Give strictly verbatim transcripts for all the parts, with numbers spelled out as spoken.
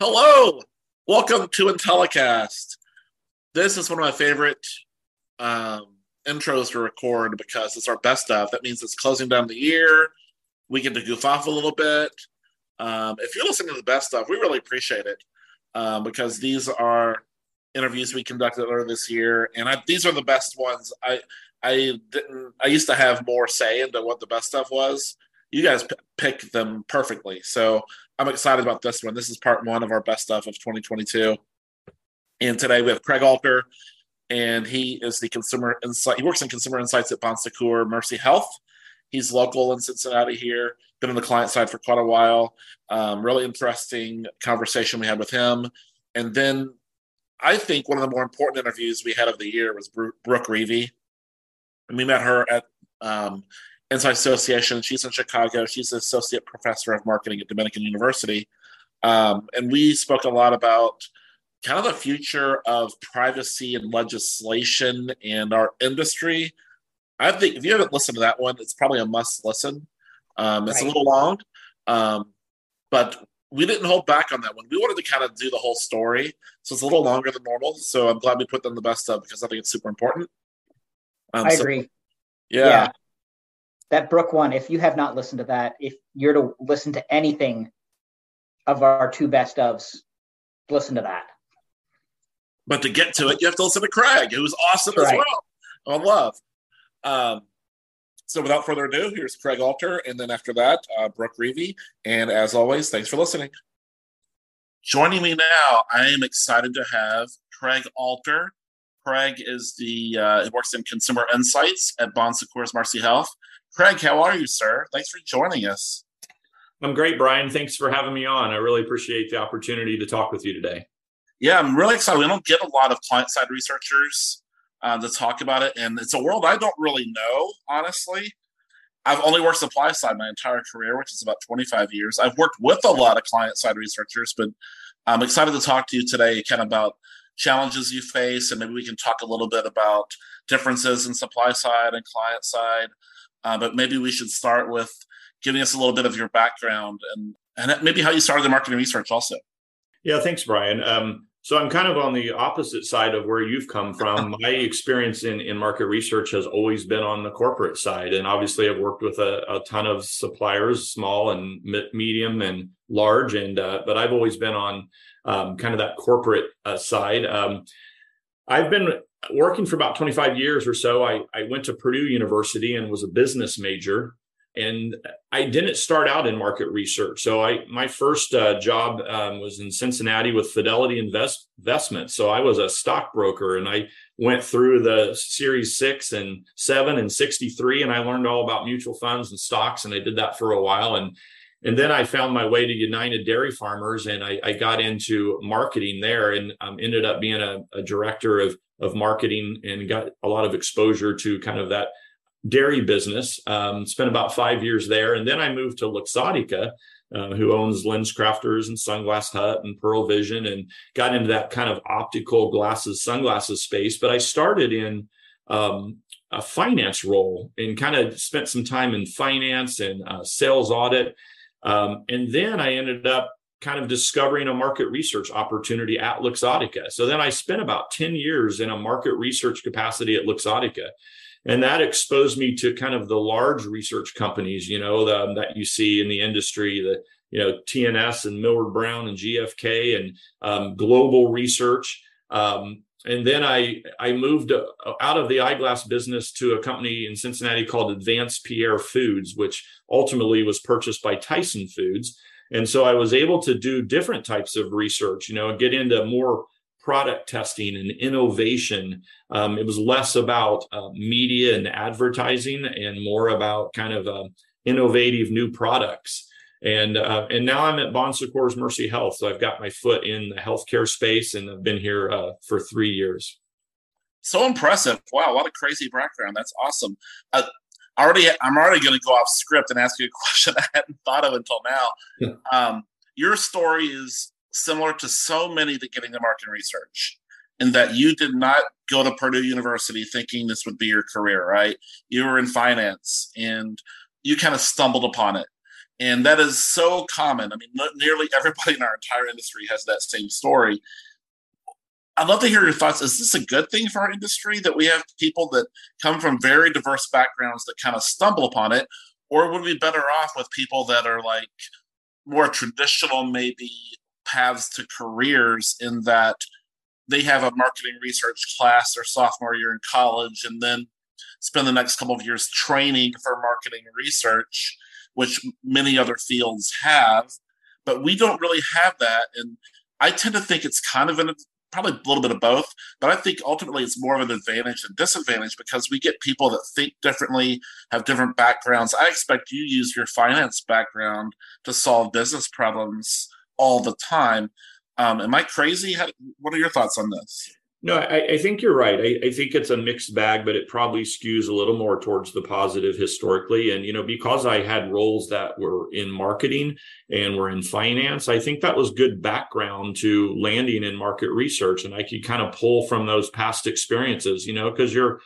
Hello, welcome to Intellicast. This is one of my favorite um, intros to record because it's our best of. That means it's closing down the year. We get to goof off a little bit. Um, if you're listening to the best of, we really appreciate it uh, because these are interviews we conducted earlier this year, and I, these are the best ones. I I didn't. I used to have more say into what the best of was. You guys p- pick them perfectly, so. I'm excited about this one. This is part one of our best stuff of twenty twenty-two. And today we have Craig Alter, and he is the consumer insight. He works in consumer insights at Bon Secours Mercy Health. He's local in Cincinnati here, been on the client side for quite a while. Um, really interesting conversation we had with him. And then I think one of the more important interviews we had of the year was Brooke Reevy. And we met her at um, Insights Association. She's in Chicago. She's an associate professor of marketing at Dominican University. Um, and we spoke a lot about kind of the future of privacy and legislation and our industry. I think if you haven't listened to that one, it's probably a must listen. Um, it's right. A little long, um, but we didn't hold back on that one. We wanted to kind of do the whole story. So it's a little longer than normal. So I'm glad we put them the best of because I think it's super important. Um, I so, agree. Yeah. yeah. That Brooke one, if you have not listened to that, if you're to listen to anything of our two best ofs, listen to that. But to get to it, you have to listen to Craig, who's awesome right. as well. I love. Um, so without further ado, here's Craig Alter. And then after that, uh, Brooke Reevy. And as always, thanks for listening. Joining me now, I am excited to have Craig Alter. Craig is the uh, works in consumer insights at Bon Secours Mercy Health. Craig, how are you, sir? Thanks for joining us. I'm great, Brian. Thanks for having me on. I really appreciate the opportunity to talk with you today. Yeah, I'm really excited. We don't get a lot of client-side researchers uh, to talk about it, and it's a world I don't really know, honestly. I've only worked supply-side my entire career, which is about twenty-five years. I've worked with a lot of client-side researchers, but I'm excited to talk to you today kind of about challenges you face, and maybe we can talk a little bit about differences in supply-side and client-side. Uh, but maybe we should start with giving us a little bit of your background and, and maybe how you started the marketing research also. Yeah, thanks, Brian. Um, so I'm kind of on the opposite side of where you've come from. My experience in, in market research has always been on the corporate side. And obviously, I've worked with a, a ton of suppliers, small and medium and large. And uh, but I've always been on um, kind of that corporate uh, side. Um, I've been working for about twenty-five years or so. I, I went to Purdue University and was a business major, and I didn't start out in market research. So I my first uh, job um, was in Cincinnati with Fidelity Invest, Investment. So I was a stockbroker, and I went through the series six and seven and sixty-three, and I learned all about mutual funds and stocks, and I did that for a while. And And then I found my way to United Dairy Farmers, and I, I got into marketing there, and um, ended up being a, a director of of marketing, and got a lot of exposure to kind of that dairy business. Um, spent about five years there, and then I moved to Luxottica, uh, who owns Lens Crafters and Sunglass Hut and Pearl Vision, and got into that kind of optical glasses, sunglasses space. But I started in um, a finance role, and kind of spent some time in finance and uh, sales audit. Um, and then I ended up kind of discovering a market research opportunity at Luxottica. So then I spent about ten years in a market research capacity at Luxottica. And that exposed me to kind of the large research companies, you know, the, that you see in the industry, the, you know, T and S and Millward Brown and G F K and um, global research. Um, and then I, I moved out of the eyeglass business to a company in Cincinnati called Advanced Pierre Foods, which ultimately was purchased by Tyson Foods. And so I was able to do different types of research, you know, get into more product testing and innovation. Um, it was less about uh, media and advertising and more about kind of uh, innovative new products. And uh, and now I'm at Bon Secours Mercy Health. So I've got my foot in the healthcare space, and I've been here uh, for three years. So impressive. Wow, what a crazy background. That's awesome. Uh, already, I'm already going to go off script and ask you a question I hadn't thought of until now. Yeah. Um, your story is similar to so many that getting the market research, in that you did not go to Purdue University thinking this would be your career, right? You were in finance, and you kind of stumbled upon it. And that is so common. I mean, nearly everybody in our entire industry has that same story. I'd love to hear your thoughts. Is this a good thing for our industry that we have people that come from very diverse backgrounds that kind of stumble upon it? Or would we be better off with people that are like more traditional, maybe paths to careers, in that they have a marketing research class their sophomore year in college and then spend the next couple of years training for marketing research, which many other fields have, but we don't really have that. And I tend to think it's kind of an, probably a little bit of both, but I think ultimately it's more of an advantage than disadvantage, because we get people that think differently, have different backgrounds. I expect you use your finance background to solve business problems all the time. Um, am I crazy? How, what are your thoughts on this? No, I, I think you're right. I, I think it's a mixed bag, but it probably skews a little more towards the positive historically. And, you know, because I had roles that were in marketing and were in finance, I think that was good background to landing in market research. And I could kind of pull from those past experiences, you know, because you're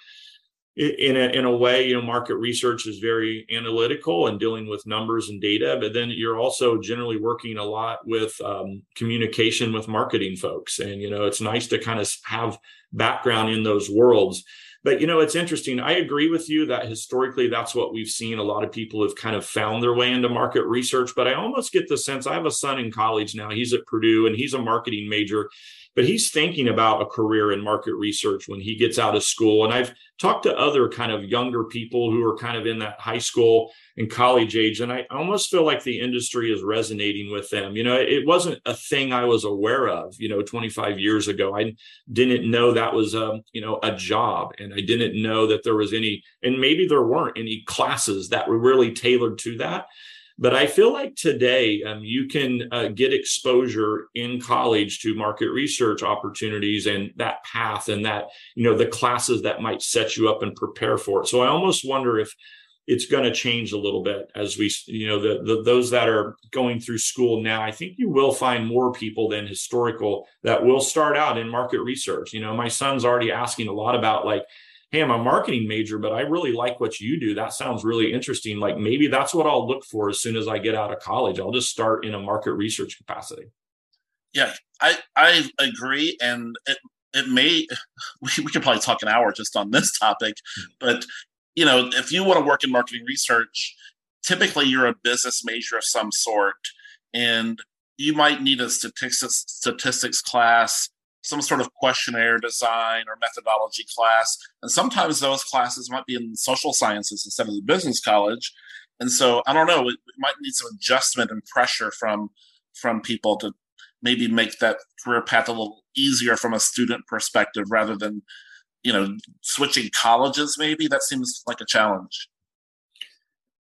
in a, in a way, you know, market research is very analytical and dealing with numbers and data. But then you're also generally working a lot with um, communication with marketing folks. And, you know, it's nice to kind of have background in those worlds. But, you know, it's interesting. I agree with you that historically, that's what we've seen. A lot of people have kind of found their way into market research. But I almost get the sense, I have a son in college now. He's at Purdue and he's a marketing major, but he's thinking about a career in market research when he gets out of school. And I've talked to other kind of younger people who are kind of in that high school and college age, and I almost feel like the industry is resonating with them. You know, it wasn't a thing I was aware of, you know, twenty-five years ago. I didn't know that was, um, you know, a job. And I didn't know that there was any, and maybe there weren't any classes that were really tailored to that. But I feel like today um, you can uh, get exposure in college to market research opportunities and that path and that, you know, the classes that might set you up and prepare for it. So I almost wonder if it's going to change a little bit as we, you know, the, the those that are going through school now. I think you will find more people than historical that will start out in market research. You know, my son's already asking a lot about like, hey, I'm a marketing major, but I really like what you do. That sounds really interesting. Like maybe that's what I'll look for as soon as I get out of college. I'll just start in a market research capacity. Yeah, I, I agree. And it, it may, we, we could probably talk an hour just on this topic, but you know, if you want to work in marketing research, typically you're a business major of some sort, and you might need a statistics statistics class, some sort of questionnaire design or methodology class. And sometimes those classes might be in social sciences instead of the business college. And so, I don't know, we might need some adjustment and pressure from, from people to maybe make that career path a little easier from a student perspective, rather than, you know, switching colleges maybe. That seems like a challenge.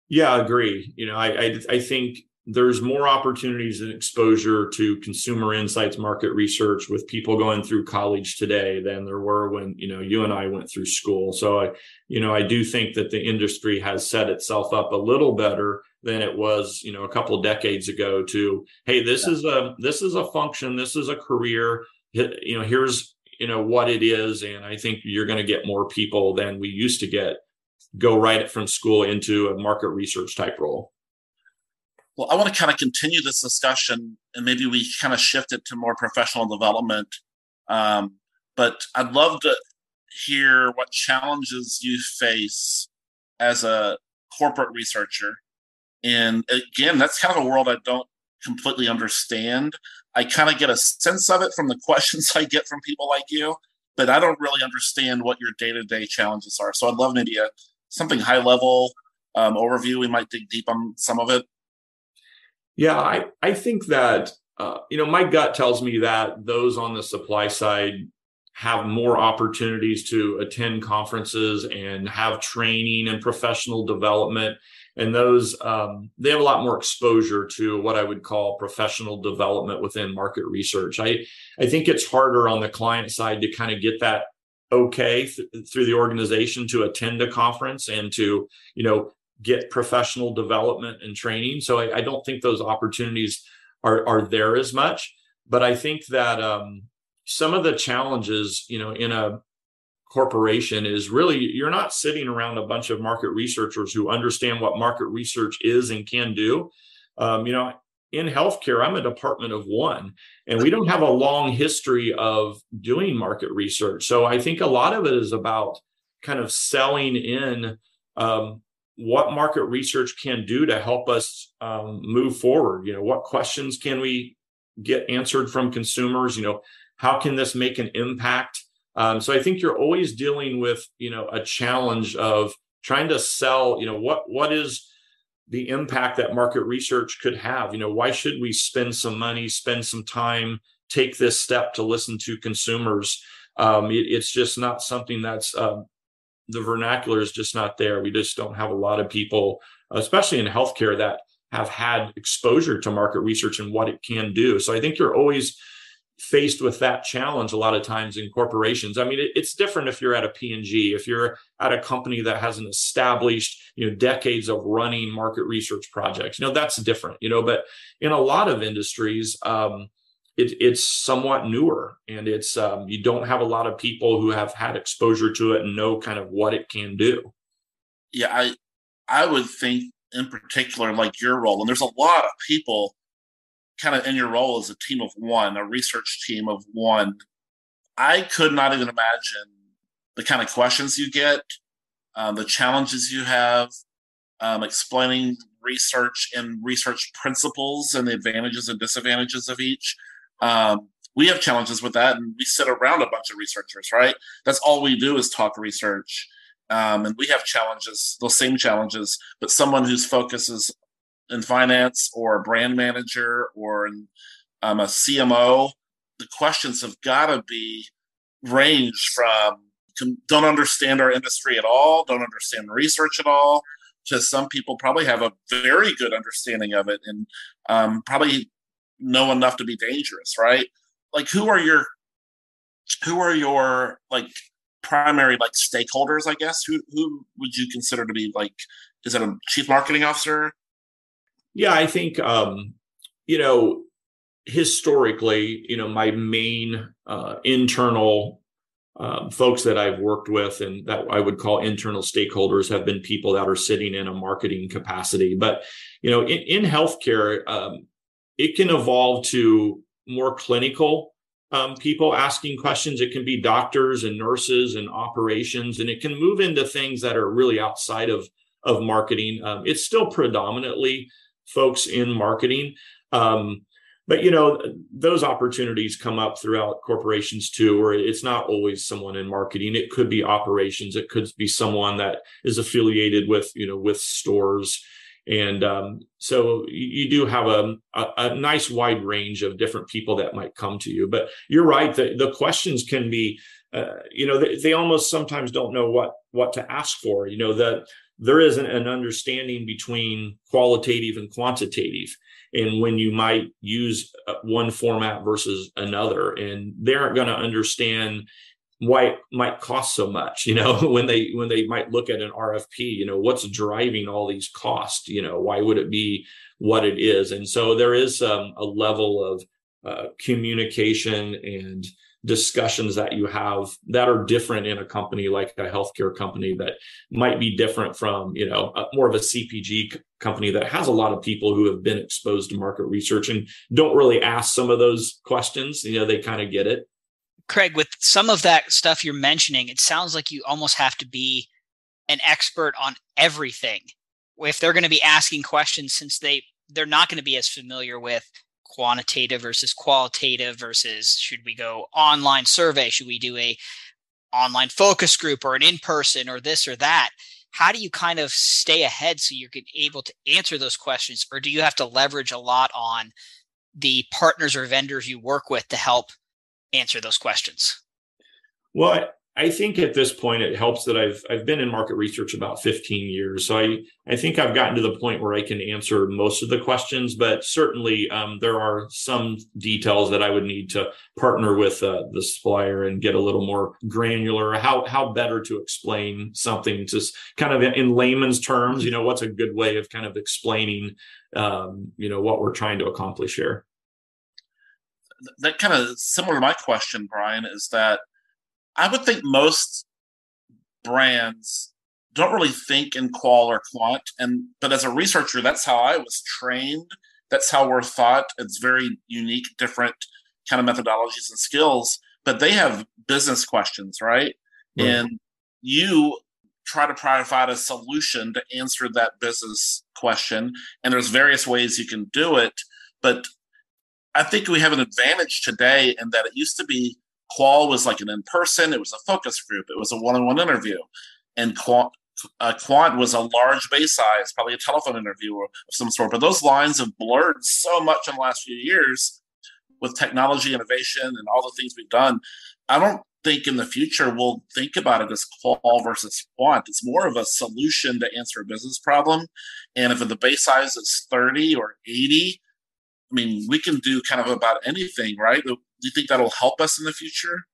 Yeah, I agree. You know, I, I, I think, there's more opportunities and exposure to consumer insights, market research with people going through college today than there were when, you know, you and I went through school. So, I, you know, I do think that the industry has set itself up a little better than it was, you know, a couple of decades ago to, hey, this yeah. is a, this is a function, this is a career, you know, here's, you know, what it is. And I think you're going to get more people than we used to get go right from school into a market research type role. Well, I want to kind of continue this discussion, and maybe we kind of shift it to more professional development. Um, but I'd love to hear what challenges you face as a corporate researcher. And again, that's kind of a world I don't completely understand. I kind of get a sense of it from the questions I get from people like you, but I don't really understand what your day-to-day challenges are. So I'd love maybe a, something high-level um, overview. We might dig deep on some of it. Yeah, I, I think that, uh, you know, my gut tells me that those on the supply side have more opportunities to attend conferences and have training and professional development. And those, um, they have a lot more exposure to what I would call professional development within market research. I, I think it's harder on the client side to kind of get that okay th- through the organization to attend a conference and to, you know, get professional development and training. So I, I don't think those opportunities are, are there as much. But I think that um, some of the challenges, you know, in a corporation is really you're not sitting around a bunch of market researchers who understand what market research is and can do. Um, you know, in healthcare, I'm a department of one, and we don't have a long history of doing market research. So I think a lot of it is about kind of selling in um, what market research can do to help us um, move forward. You know, what questions can we get answered from consumers? You know, how can this make an impact? Um, so I think you're always dealing with, you know, a challenge of trying to sell, you know, what what is the impact that market research could have? You know, why should we spend some money, spend some time, take this step to listen to consumers? Um, it, it's just not something that's uh, the vernacular is just not there. We just don't have a lot of people, especially in healthcare, that have had exposure to market research and what it can do. So I think you're always faced with that challenge a lot of times in corporations. I mean, it, it's different if you're at a P and G, if you're at a company that has an established, you know, decades of running market research projects. You know, that's different, you know, but in a lot of industries, um, it, it's somewhat newer, and it's um, you don't have a lot of people who have had exposure to it and know kind of what it can do. Yeah, I I would think in particular, like your role, and there's a lot of people kind of in your role as a team of one, a research team of one. I could not even imagine the kind of questions you get, um, the challenges you have, um, explaining research and research principles and the advantages and disadvantages of each. Um, we have challenges with that, and we sit around a bunch of researchers, right? That's all we do is talk research. Um, and we have challenges, those same challenges, but someone whose focus is in finance or a brand manager or in, um, a C M O, the questions have got to be ranged from don't understand our industry at all, don't understand research at all, to some people probably have a very good understanding of it and um, probably know enough to be dangerous, right? Like, who are your, who are your like primary like stakeholders, I guess? Who who would you consider to be like, is it a chief marketing officer? Yeah, I think, um, you know, historically, you know, my main uh, internal uh, folks that I've worked with and that I would call internal stakeholders have been people that are sitting in a marketing capacity. But, you know, in, in healthcare, um, it can evolve to more clinical um, people asking questions. It can be doctors and nurses and operations, and it can move into things that are really outside of, of marketing. Um, it's still predominantly folks in marketing. Um, but, you know, those opportunities come up throughout corporations too, where it's not always someone in marketing. It could be operations. It could be someone that is affiliated with, you know, with stores. And um, so you do have a, a, a nice wide range of different people that might come to you. But you're right, the, the questions can be, uh, you know, they, they almost sometimes don't know what, what to ask for. You know, the there isn't an understanding between qualitative and quantitative and when you might use one format versus another. And they aren't going to understand why it might cost so much, you know, when they when they might look at an R F P, you know, what's driving all these costs, you know, why would it be what it is? And so there is um, a level of uh, communication and discussions that you have that are different in a company like a healthcare company that might be different from, you know, a, more of a C P G c- company that has a lot of people who have been exposed to market research and don't really ask some of those questions. You know, they kind of get it. Craig, with some of that stuff you're mentioning, it sounds like you almost have to be an expert on everything. If they're going to be asking questions, since they, they're not going to be as familiar with quantitative versus qualitative versus should we go online survey? Should we do a online focus group or an in-person or this or that? how do you kind of stay ahead so you're able to answer those questions? Or do you have to leverage a lot on the partners or vendors you work with to help answer those questions? Well, I think at this point, it helps that I've I've been in market research about fifteen years. So I, I think I've gotten to the point where I can answer most of the questions, but certainly um, there are some details that I would need to partner with uh, the supplier and get a little more granular. How how better to explain something, just kind of in layman's terms, you know, what's a good way of kind of explaining, um, you know, what we're trying to accomplish here. That kind of similar to my question, Brian, is that I would think most brands don't really think in qual or quant, and but as a researcher, that's how I was trained. That's how we're thought. It's very unique, different kind of methodologies and skills, but they have business questions, right? Mm-hmm. And you try to provide a solution to answer that business question, and there's various ways you can do it. But I think we have an advantage today in that it used to be qual was like an in-person, it was a focus group, it was a one-on-one interview. And quant, uh, quant was a large base size, probably a telephone interview of some sort. But those lines have blurred so much in the last few years with technology innovation and all the things we've done. I don't think in the future we'll think about it as qual versus quant. It's more of a solution to answer a business problem. And if the base size is thirty or eighty, I mean, we can do kind of about anything, right? Do you think that'll help us in the future?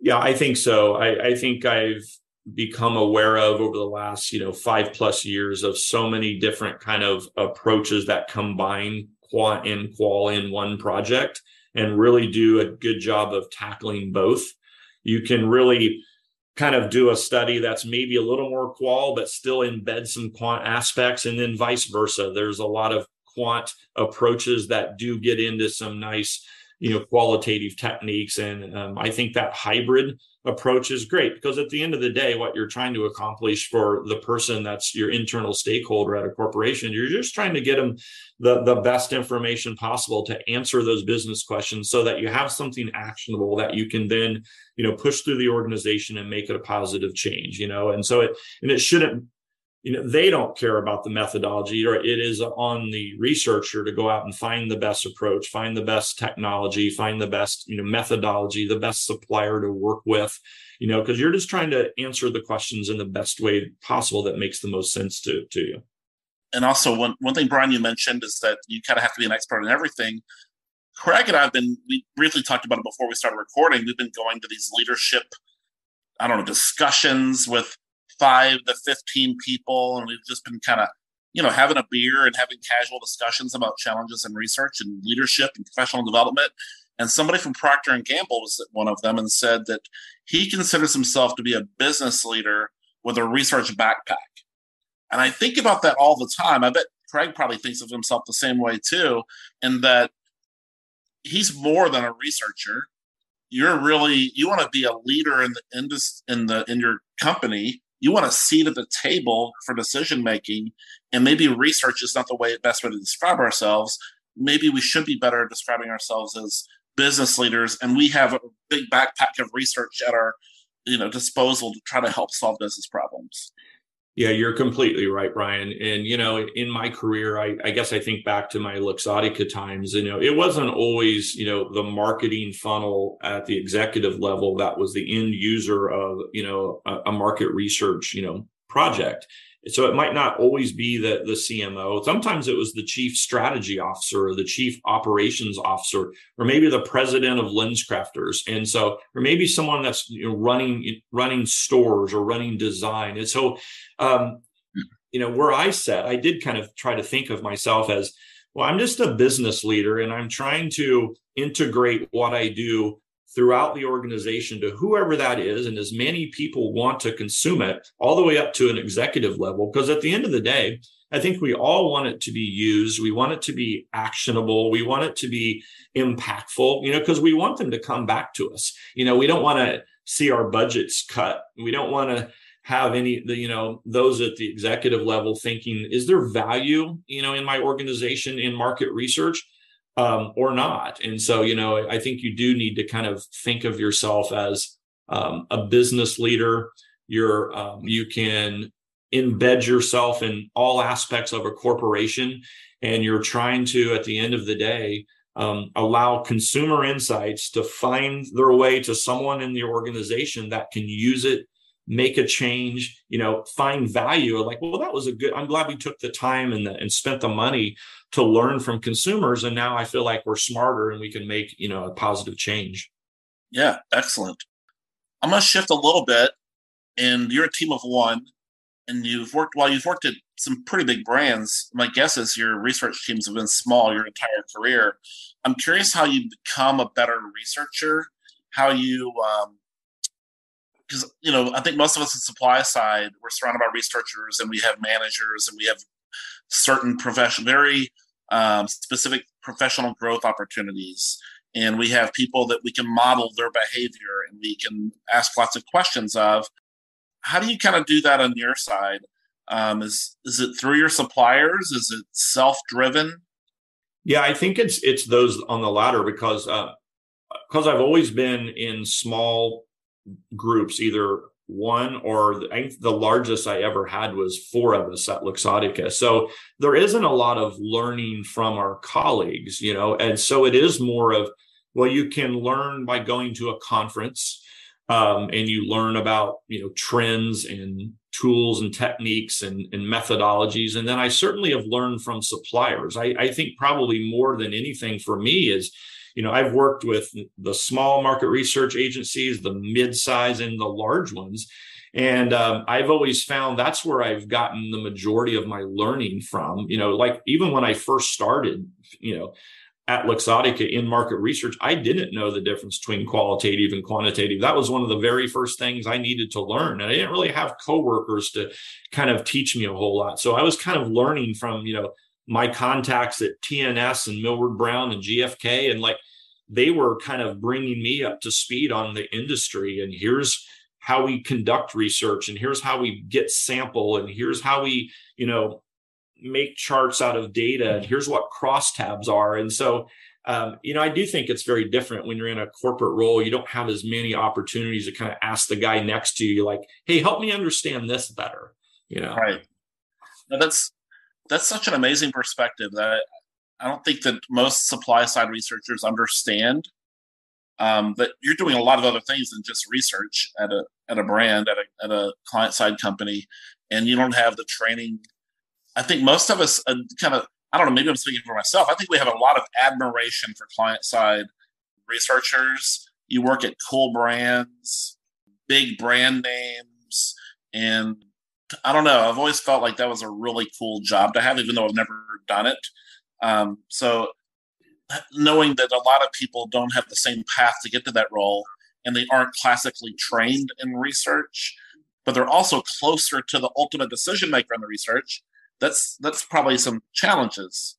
Yeah, I think so. I, I think I've become aware of over the last, you know, five plus years of so many different kind of approaches that combine quant and qual in one project and really do a good job of tackling both. You can really kind of do a study that's maybe a little more qual, but still embed some quant aspects, and then vice versa. There's a lot of quant approaches that do get into some nice, you know, qualitative techniques. And um, I think that hybrid approach is great, because at the end of the day, what you're trying to accomplish for the person that's your internal stakeholder at a corporation, you're just trying to get them the, the best information possible to answer those business questions so that you have something actionable that you can then, you know, push through the organization and make it a positive change, you know, and so it, and it shouldn't, you know, they don't care about the methodology, or it is on the researcher to go out and find the best approach, find the best technology, find the best, you know, methodology, the best supplier to work with, you know, because you're just trying to answer the questions in the best way possible that makes the most sense to, to you. And also one, one thing, Brian, you mentioned is that you kind of have to be an expert in everything. Craig and I have been, we briefly talked about it before we started recording. We've been going to these leadership, I don't know, discussions with five to fifteen people, and we've just been kind of, you know, having a beer and having casual discussions about challenges in research and leadership and professional development. And somebody from Procter and Gamble was one of them and said that he considers himself to be a business leader with a research backpack. And I think about that all the time. I bet Craig probably thinks of himself the same way too, in that he's more than a researcher. You're really, you want to be a leader in the industry, in the in your company. You want a seat at the table for decision-making, and maybe research is not the way best way to describe ourselves. Maybe we should be better at describing ourselves as business leaders, and we have a big backpack of research at our, you know, disposal to try to help solve business problems. Yeah, you're completely right, Brian. And, you know, in my career, I, I guess I think back to my Luxottica times, you know, it wasn't always, you know, the marketing funnel at the executive level that was the end user of, you know, a, a market research, you know, project. So it might not always be the, the C M O. Sometimes it was the chief strategy officer or the chief operations officer, or maybe the president of Lens Crafters. And so, or maybe someone that's, you know, running, running stores or running design. And so, um, you know, where I sat, I did kind of try to think of myself as, well, I'm just a business leader, and I'm trying to integrate what I do throughout the organization to whoever that is, and as many people want to consume it, all the way up to an executive level. Because at the end of the day, I think we all want it to be used. We want it to be actionable. We want it to be impactful, you know, because we want them to come back to us. You know, we don't want to see our budgets cut. We don't want to have any, you know, those at the executive level thinking, is there value, you know, in my organization in market research? Um, or not. And so, you know, I think you do need to kind of think of yourself as um, a business leader. You're, um, you can embed yourself in all aspects of a corporation, and you're trying to, at the end of the day, um, allow consumer insights to find their way to someone in the organization that can use it, make a change, you know, find value. Like, well, that was a good, I'm glad we took the time and, the, and spent the money to learn from consumers. And now I feel like we're smarter and we can make, you know, a positive change. Yeah, excellent. I'm going to shift a little bit, and you're a team of one, and you've worked, well, you've worked at some pretty big brands. My guess is your research teams have been small your entire career. I'm curious how you become a better researcher, how you, um, because, you know, I think most of us in supply side, we're surrounded by researchers, and we have managers, and we have certain profession, very um, specific professional growth opportunities. And we have people that we can model their behavior, and we can ask lots of questions of. How do you kind of do that on your side? Um, is is it through your suppliers? Is it self-driven? Yeah, I think it's it's those on the latter, because uh, because I've always been in small groups, either one or the, I think the largest I ever had was four of us at Luxottica. So there isn't a lot of learning from our colleagues, you know, and so it is more of, well, you can learn by going to a conference, um, and you learn about, you know, trends and tools and techniques and, and methodologies. And then I certainly have learned from suppliers. I, I think probably more than anything for me is, you know, I've worked with the small market research agencies, the mid-size and the large ones. And um, I've always found that's where I've gotten the majority of my learning from, you know, like even when I first started, you know, at Luxottica in market research, I didn't know the difference between qualitative and quantitative. That was one of the very first things I needed to learn. And I didn't really have coworkers to kind of teach me a whole lot. So I was kind of learning from, you know, my contacts at T N S and Millward Brown and G F K, and like they were kind of bringing me up to speed on the industry. And here's how we conduct research, and here's how we get sample, and here's how we, you know, make charts out of data, and here's what crosstabs are. And so, um, you know, I do think it's very different when you're in a corporate role. You don't have as many opportunities to kind of ask the guy next to you, like, "Hey, help me understand this better." You know, right? Now that's. That's such an amazing perspective that I don't think that most supply side researchers understand. Um, but you're doing a lot of other things than just research at a at a brand, at a at a client side company, and you don't have the training. I think most of us uh, kind of, I don't know, maybe I'm speaking for myself. I think we have a lot of admiration for client side researchers. You work at cool brands, big brand names, and I don't know. I've always felt like that was a really cool job to have, even though I've never done it. Um, so knowing that a lot of people don't have the same path to get to that role, and they aren't classically trained in research, but they're also closer to the ultimate decision maker in the research. That's that's probably some challenges.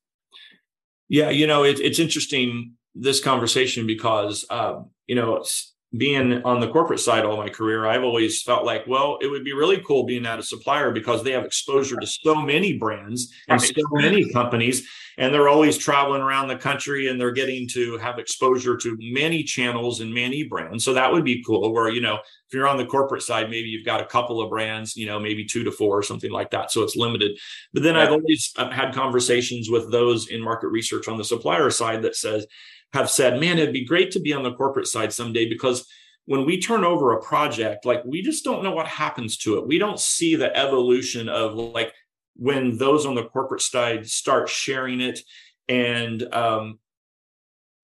Yeah, you know, it, it's interesting, this conversation, because, um, you know, it's, being on the corporate side all my career, I've always felt like, well, it would be really cool being at a supplier because they have exposure to so many brands and so many companies, and they're always traveling around the country, and they're getting to have exposure to many channels and many brands. So that would be cool, where, you know, if you're on the corporate side, maybe you've got a couple of brands, you know, maybe two to four or something like that. So it's limited. But then I've always had conversations with those in market research on the supplier side that says, have said, man, it'd be great to be on the corporate side someday, because when we turn over a project, like, we just don't know what happens to it. We don't see the evolution of, like, when those on the corporate side start sharing it and um,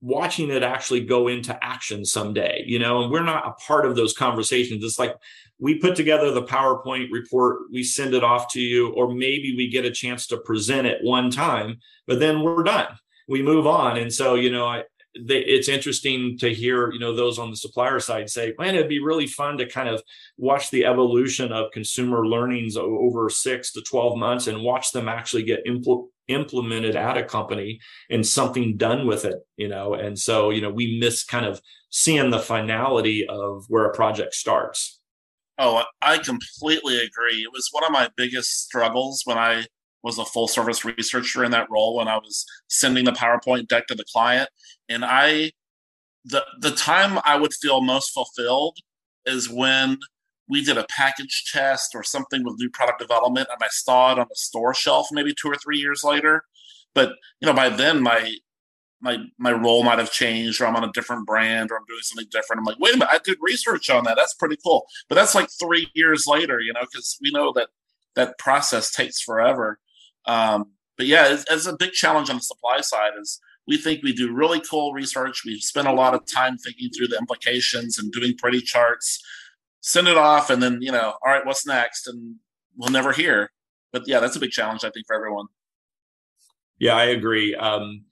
watching it actually go into action someday, you know, and we're not a part of those conversations. It's like we put together the PowerPoint report, we send it off to you, or maybe we get a chance to present it one time, but then we're done. We move on. And so, you know, I, They, it's interesting to hear, you know, those on the supplier side say, man, it'd be really fun to kind of watch the evolution of consumer learnings over six to twelve months and watch them actually get impl- implemented at a company and something done with it, you know. And so, you know, we miss kind of seeing the finality of where a project starts. Oh, I completely agree. It was one of my biggest struggles when I was a full service researcher in that role, when I was sending the PowerPoint deck to the client. And I, the the time I would feel most fulfilled is when we did a package test or something with new product development, and I saw it on the store shelf maybe two or three years later. But, you know, by then my my my role might have changed, or I'm on a different brand, or I'm doing something different. I'm like, wait a minute, I did research on that. That's pretty cool. But that's like three years later, you know, because we know that that process takes forever. Um, but yeah, it's, it's a big challenge on the supply side. Is we think we do really cool research. We spend a lot of time thinking through the implications and doing pretty charts, send it off, and then, you know, all right, what's next? And we'll never hear. But yeah, that's a big challenge, I think, for everyone. Yeah, I agree. Um,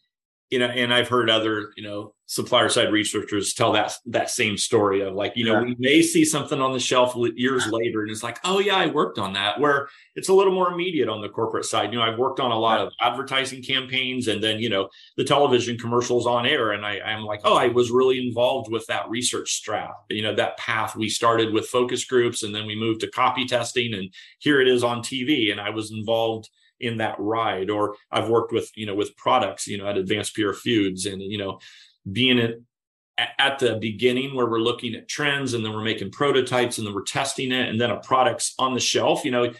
you know, and I've heard other, you know, supplier side researchers tell that that same story of like, you know, yeah. we may see something on the shelf years later, and it's like, oh yeah, I worked on that. Where it's a little more immediate on the corporate side. You know, I've worked on a lot of advertising campaigns, and then, you know, the television commercials on air, and I, I'm like, oh, I was really involved with that research strap. You know, that path we started with focus groups, and then we moved to copy testing, and here it is on T V, and I was involved in that ride. Or I've worked with, you know, with products, you know, at Advanced Pierre Foods, and, you know, being at at the beginning where we're looking at trends, and then we're making prototypes, and then we're testing it, and then a product's on the shelf. You know,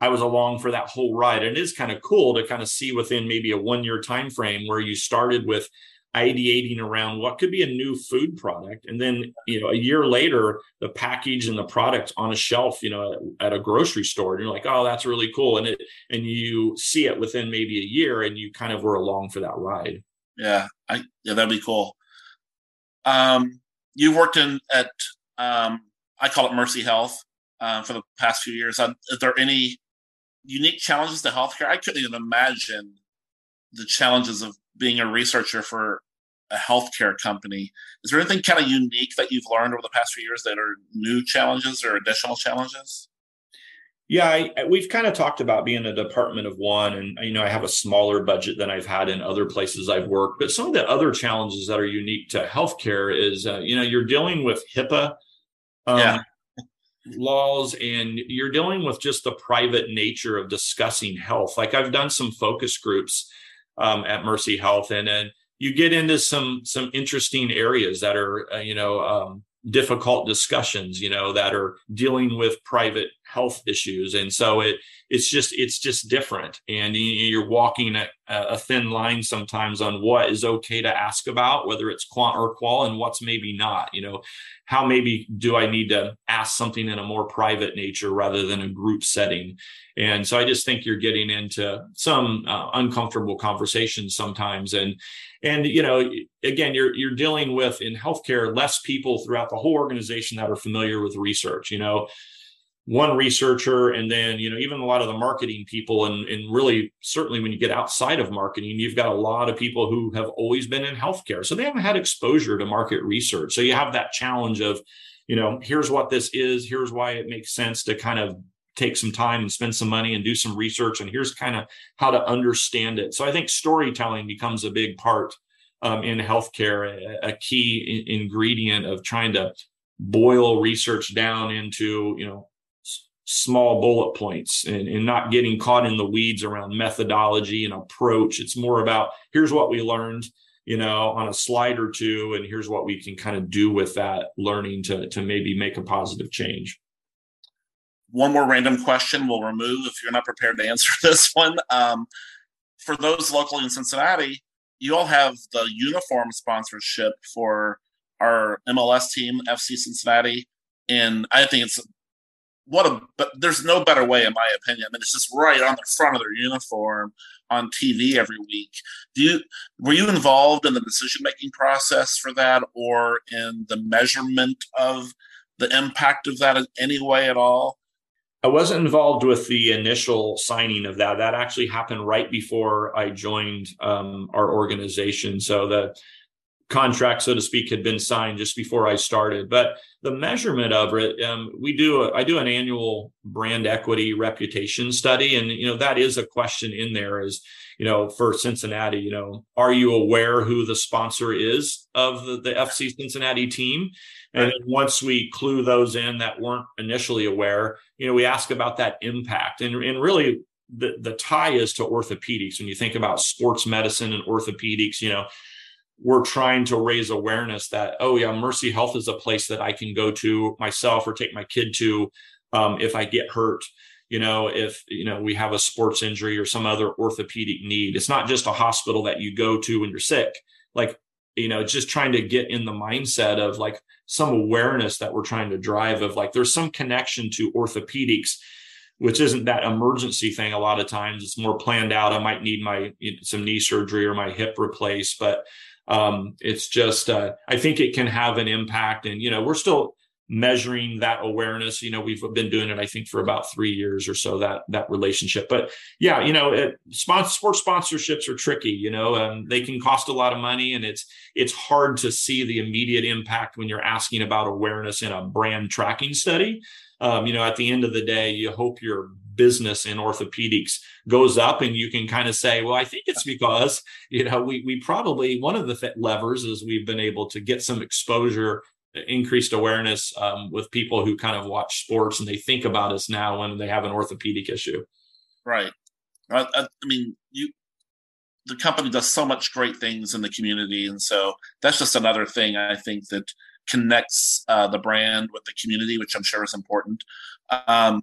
I was along for that whole ride. And it is kind of cool to kind of see within maybe a one-year time frame where you started with ideating around what could be a new food product, and then, you know, a year later, the package and the product on a shelf, you know, at a grocery store, and you're like, oh, that's really cool. And it, and you see it within maybe a year, and you kind of were along for that ride. Yeah. I, yeah, that'd be cool. Um, you worked in at, um, I call it Mercy Health, uh, for the past few years. Are there any unique challenges to healthcare? I couldn't even imagine the challenges of being a researcher for a healthcare company. Is there anything kind of unique that you've learned over the past few years that are new challenges or additional challenges? Yeah, I, I, we've kind of talked about being a department of one, and, you know, I have a smaller budget than I've had in other places I've worked. But some of the other challenges that are unique to healthcare is, uh, you know, you're dealing with HIPAA um, yeah. laws, and you're dealing with just the private nature of discussing health. Like, I've done some focus groups um, at Mercy Health, and then you get into some some interesting areas that are, uh, you know, um, difficult discussions, you know, that are dealing with private health issues. And so it it's just it's just different. And you're walking a, a thin line sometimes on what is okay to ask about, whether it's quant or qual, and what's maybe not. You know, how maybe do I need to ask something in a more private nature rather than a group setting? And so I just think you're getting into some uh, uncomfortable conversations sometimes. And, and, you know, again, you're, you're dealing with, in healthcare, less people throughout the whole organization that are familiar with research. You know, one researcher, and then, you know, even a lot of the marketing people, and, and really, certainly when you get outside of marketing, you've got a lot of people who have always been in healthcare. So they haven't had exposure to market research. So you have that challenge of, you know, here's what this is, here's why it makes sense to kind of take some time and spend some money and do some research, and here's kind of how to understand it. So I think storytelling becomes a big part um, in healthcare, a, a key in- ingredient of trying to boil research down into, you know, s- small bullet points, and, and not getting caught in the weeds around methodology and approach. It's more about, here's what we learned, you know, on a slide or two, and here's what we can kind of do with that learning to, to maybe make a positive change. One more random question we'll remove if you're not prepared to answer this one. Um, for those locally in Cincinnati, you all have the uniform sponsorship for our M L S team, F C Cincinnati. And I think it's what a, but there's no better way, in my opinion. I mean, it's just right on the front of their uniform on T V every week. Do you, were you involved in the decision-making process for that, or in the measurement of the impact of that in any way at all? I wasn't involved with the initial signing of that. That actually happened right before I joined um, our organization. So the contract, so to speak, had been signed just before I started. But the measurement of it, um, we do. A, I do an annual brand equity reputation study, and, you know, that is a question in there. Is, you know, for Cincinnati, you know, are you aware who the sponsor is of the, the F C Cincinnati team? And once we clue those in that weren't initially aware, you know, we ask about that impact. And, and really, the, the tie is to orthopedics. When you think about sports medicine and orthopedics, you know, we're trying to raise awareness that, oh yeah, Mercy Health is a place that I can go to myself or take my kid to um, if I get hurt. You know, if, you know, we have a sports injury or some other orthopedic need, it's not just a hospital that you go to when you're sick. Like, you know, just trying to get in the mindset of like some awareness that we're trying to drive of like, there's some connection to orthopedics, which isn't that emergency thing. A lot of times it's more planned out. I might need my, you know, some knee surgery or my hip replaced, but um, it's just, uh, I think it can have an impact. And, you know, we're still measuring that awareness. You know, we've been doing it, I think, for about three years or so, that that relationship. But yeah, you know, it, sports sponsorships are tricky, you know, um, they can cost a lot of money, and it's it's hard to see the immediate impact when you're asking about awareness in a brand tracking study. Um, you know, at the end of the day, you hope your business in orthopedics goes up, and you can kind of say, well, I think it's because, you know, we we probably, one of the th- levers is we've been able to get some exposure, increased awareness um, with people who kind of watch sports, and they think about us now when they have an orthopedic issue. Right. I, I mean, you, the company does so much great things in the community. And so that's just another thing I think that connects uh, the brand with the community, which I'm sure is important. Um,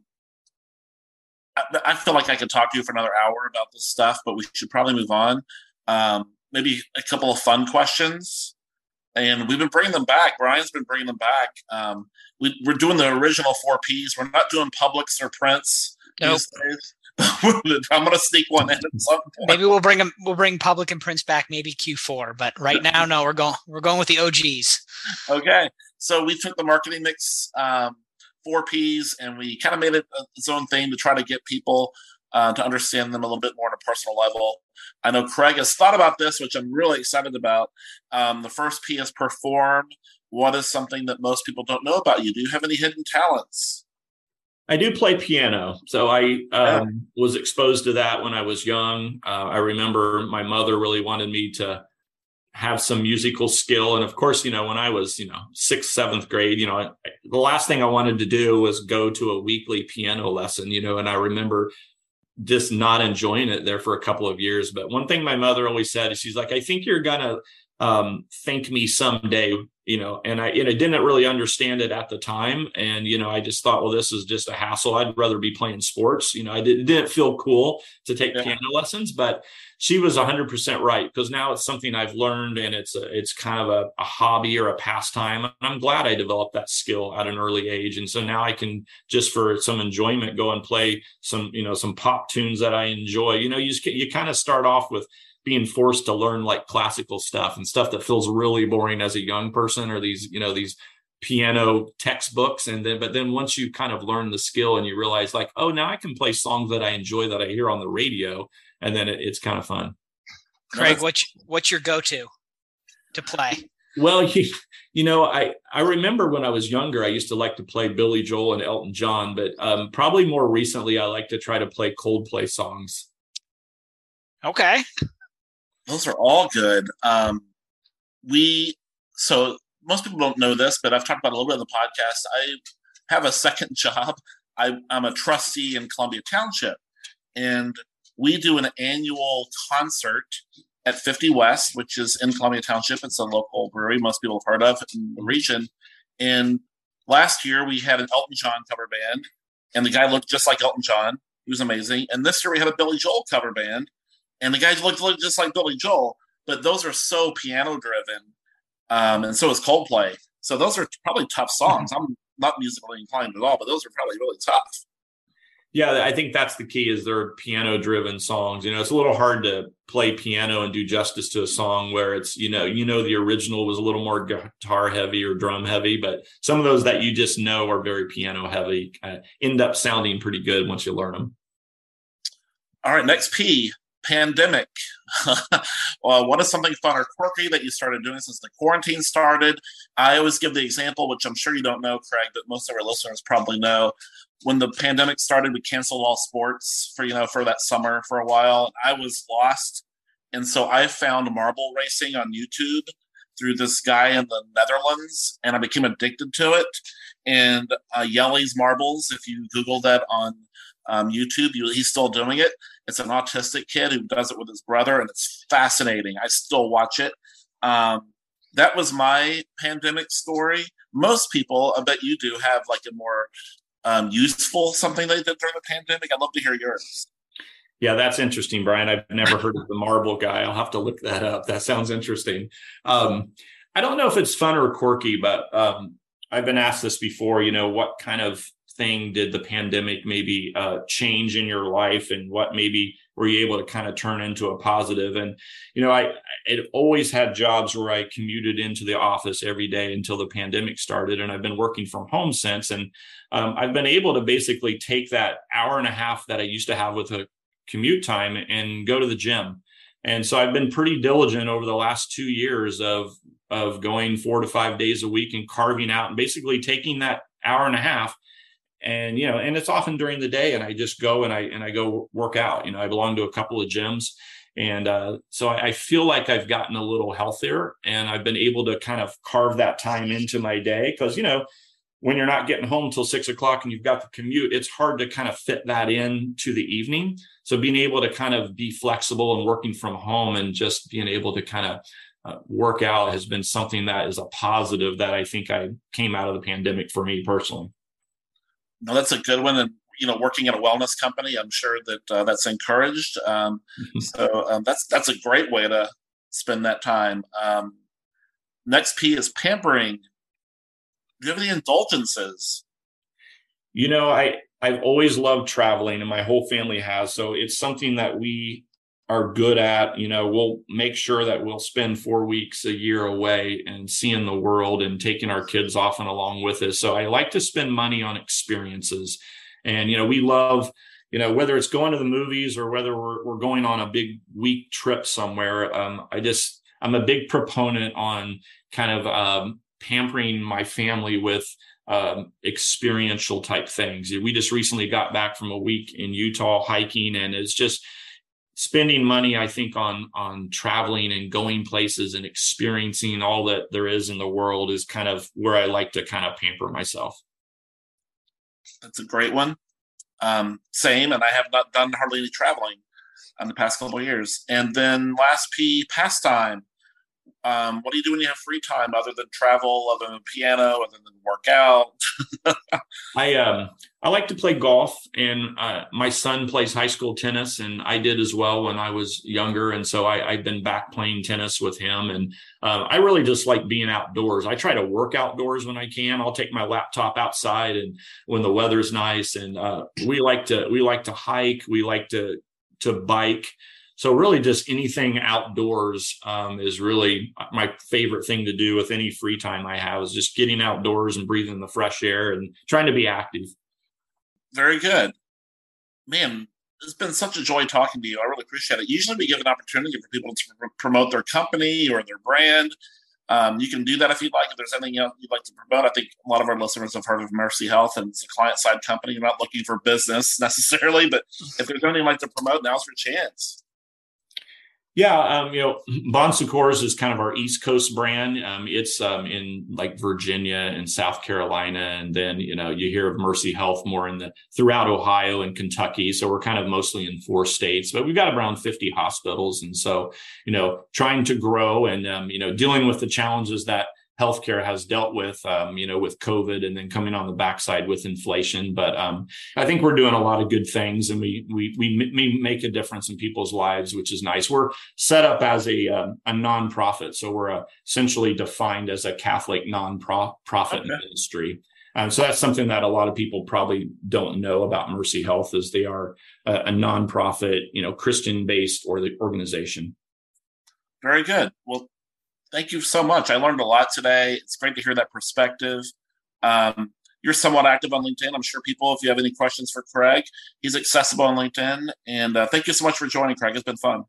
I, I feel like I could talk to you for another hour about this stuff, but we should probably move on. Um, maybe a couple of fun questions. And we've been bringing them back. Brian's been bringing them back. Um, we, we're doing the original four Ps. We're not doing Publix or Prince. Nope. These days. I'm going to sneak one in at some point. Maybe we'll bring them. We'll bring Public and Prince back. Maybe Q four. But right now, no. We're going. We're going with the O Gs. Okay. So we took the marketing mix um, four Ps, and we kind of made it its own thing to try to get people uh, to understand them a little bit more on a personal level. I know Craig has thought about this, which I'm really excited about. Um, the first P is perform. What is something that most people don't know about you? Do you have any hidden talents? I do play piano. So I um, was exposed to that when I was young. Uh, I remember my mother really wanted me to have some musical skill. And of course, you know, when I was, you know, sixth, seventh grade, you know, I, I, the last thing I wanted to do was go to a weekly piano lesson, you know, and I remember just not enjoying it there for a couple of years. But one thing my mother always said is, she's like, I think you're going to um, thank me someday, you know, and I, and I didn't really understand it at the time. And, you know, I just thought, well, this is just a hassle. I'd rather be playing sports. You know, I didn't, didn't feel cool to take yeah. piano lessons, but she was one hundred percent right, because now it's something I've learned, and it's a, it's kind of a, a hobby or a pastime. And I'm glad I developed that skill at an early age. And so now I can, just for some enjoyment, go and play some, you know, some pop tunes that I enjoy. You know, you just, you kind of start off with being forced to learn like classical stuff and stuff that feels really boring as a young person, or these, you know, these piano textbooks. And then, but then once you kind of learn the skill and you realize like, oh, now I can play songs that I enjoy that I hear on the radio. And then it, it's kind of fun. Craig, what's, what's your go-to to play? Well, you, you know, I, I remember when I was younger, I used to like to play Billy Joel and Elton John, but um, probably more recently, I like to try to play Coldplay songs. Okay. Those are all good. Um, we so most people don't know this, but I've talked about it a little bit on the podcast. I have a second job. I, I'm a trustee in Columbia Township, and we do an annual concert at fifty West, which is in Columbia Township. It's a local brewery most people have heard of in the region. And last year we had an Elton John cover band, and the guy looked just like Elton John. He was amazing. And this year we had a Billy Joel cover band, and the guys looked just like Billy Joel, but those are so piano-driven, um, and so is Coldplay. So those are probably tough songs. I'm not musically inclined at all, but those are probably really tough. Yeah, I think that's the key, is they're piano-driven songs. You know, it's a little hard to play piano and do justice to a song where it's, you know, you know the original was a little more guitar-heavy or drum-heavy, but some of those that you just know are very piano-heavy uh, end up sounding pretty good once you learn them. All right, next P. Pandemic. Well, what is something fun or quirky that you started doing since the quarantine started? I always give the example, which I'm sure you don't know, Craig, but most of our listeners probably know. When the pandemic started, we canceled all sports for, you know, for that summer for a while. I was lost. And so I found marble racing on YouTube through this guy in the Netherlands, and I became addicted to it. And uh, Yelly's Marbles, if you Google that on um, YouTube, you, he's still doing it. It's an autistic kid who does it with his brother, and it's fascinating. I still watch it. Um, that was my pandemic story. Most people, I bet you do have like a more um, useful something they did during the pandemic. I'd love to hear yours. Yeah, that's interesting, Brian. I've never heard of the marble guy. I'll have to look that up. That sounds interesting. Um, I don't know if it's fun or quirky, but um, I've been asked this before, you know, what kind of thing did the pandemic maybe uh, change in your life, and what maybe were you able to kind of turn into a positive? And, you know, I I'd always had jobs where I commuted into the office every day until the pandemic started. And I've been working from home since. And um, I've been able to basically take that hour and a half that I used to have with a commute time and go to the gym. And so I've been pretty diligent over the last two years of, of going four to five days a week and carving out and basically taking that hour and a half. And, you know, and it's often during the day, and I just go and I, and I go work out. You know, I belong to a couple of gyms. And uh, so I, I feel like I've gotten a little healthier, and I've been able to kind of carve that time into my day. 'Cause, you know, when you're not getting home till six o'clock and you've got the commute, it's hard to kind of fit that in to the evening. So being able to kind of be flexible and working from home and just being able to kind of uh, work out has been something that is a positive that I think I came out of the pandemic for me personally. No, that's a good one. And, you know, working at a wellness company, I'm sure that uh, that's encouraged. Um, so um, that's that's a great way to spend that time. Um, next P is pampering. Do you have any indulgences? You know, I, I've always loved traveling, and my whole family has. So it's something that we are good at. You know, we'll make sure that we'll spend four weeks a year away and seeing the world and taking our kids off and along with us. So I like to spend money on experiences. And, you know, we love, you know, whether it's going to the movies or whether we're, we're going on a big week trip somewhere. Um, I just, I'm a big proponent on kind of, um, pampering my family with um, experiential type things. We just recently got back from a week in Utah hiking, and it's just spending money, I think, on on traveling and going places and experiencing all that there is in the world is kind of where I like to kind of pamper myself. That's a great one. Um, same, and I have not done hardly any traveling in the past couple of years. And then last P, pastime. Um, what do you do when you have free time other than travel, other than piano, other than work out? I um, I like to play golf, and uh, my son plays high school tennis, and I did as well when I was younger. And so I, I've been back playing tennis with him. And uh, I really just like being outdoors. I try to work outdoors when I can. I'll take my laptop outside, and when the weather's nice, and uh, we like to we like to hike. We like to to bike. So really just anything outdoors um, is really my favorite thing to do with any free time I have, is just getting outdoors and breathing the fresh air and trying to be active. Very good. Man, it's been such a joy talking to you. I really appreciate it. Usually we give an opportunity for people to promote their company or their brand. Um, you can do that if you'd like. If there's anything else you'd like to promote, I think a lot of our listeners have heard of Mercy Health, and it's a client-side company. You're not looking for business necessarily, but if there's anything you'd like to promote, now's your chance. Yeah, um, you know, Bon Secours is kind of our East Coast brand. Um, it's um, in like Virginia and South Carolina, and then you know you hear of Mercy Health more in the throughout Ohio and Kentucky. So we're kind of mostly in four states, but we've got around fifty hospitals, and so you know trying to grow and um, you know dealing with the challenges that healthcare has dealt with, um, you know, with COVID, and then coming on the backside with inflation. But um, I think we're doing a lot of good things, and we we we, we make a difference in people's lives, which is nice. We're set up as a um, a nonprofit, so we're essentially defined as a Catholic nonprofit ministry. Um, so that's something that a lot of people probably don't know about Mercy Health, is they are a, a nonprofit, you know, Christian-based or the organization. Very good. Well. Thank you so much. I learned a lot today. It's great to hear that perspective. Um, you're somewhat active on LinkedIn. I'm sure people, if you have any questions for Craig, he's accessible on LinkedIn. And uh, thank you so much for joining, Craig. It's been fun.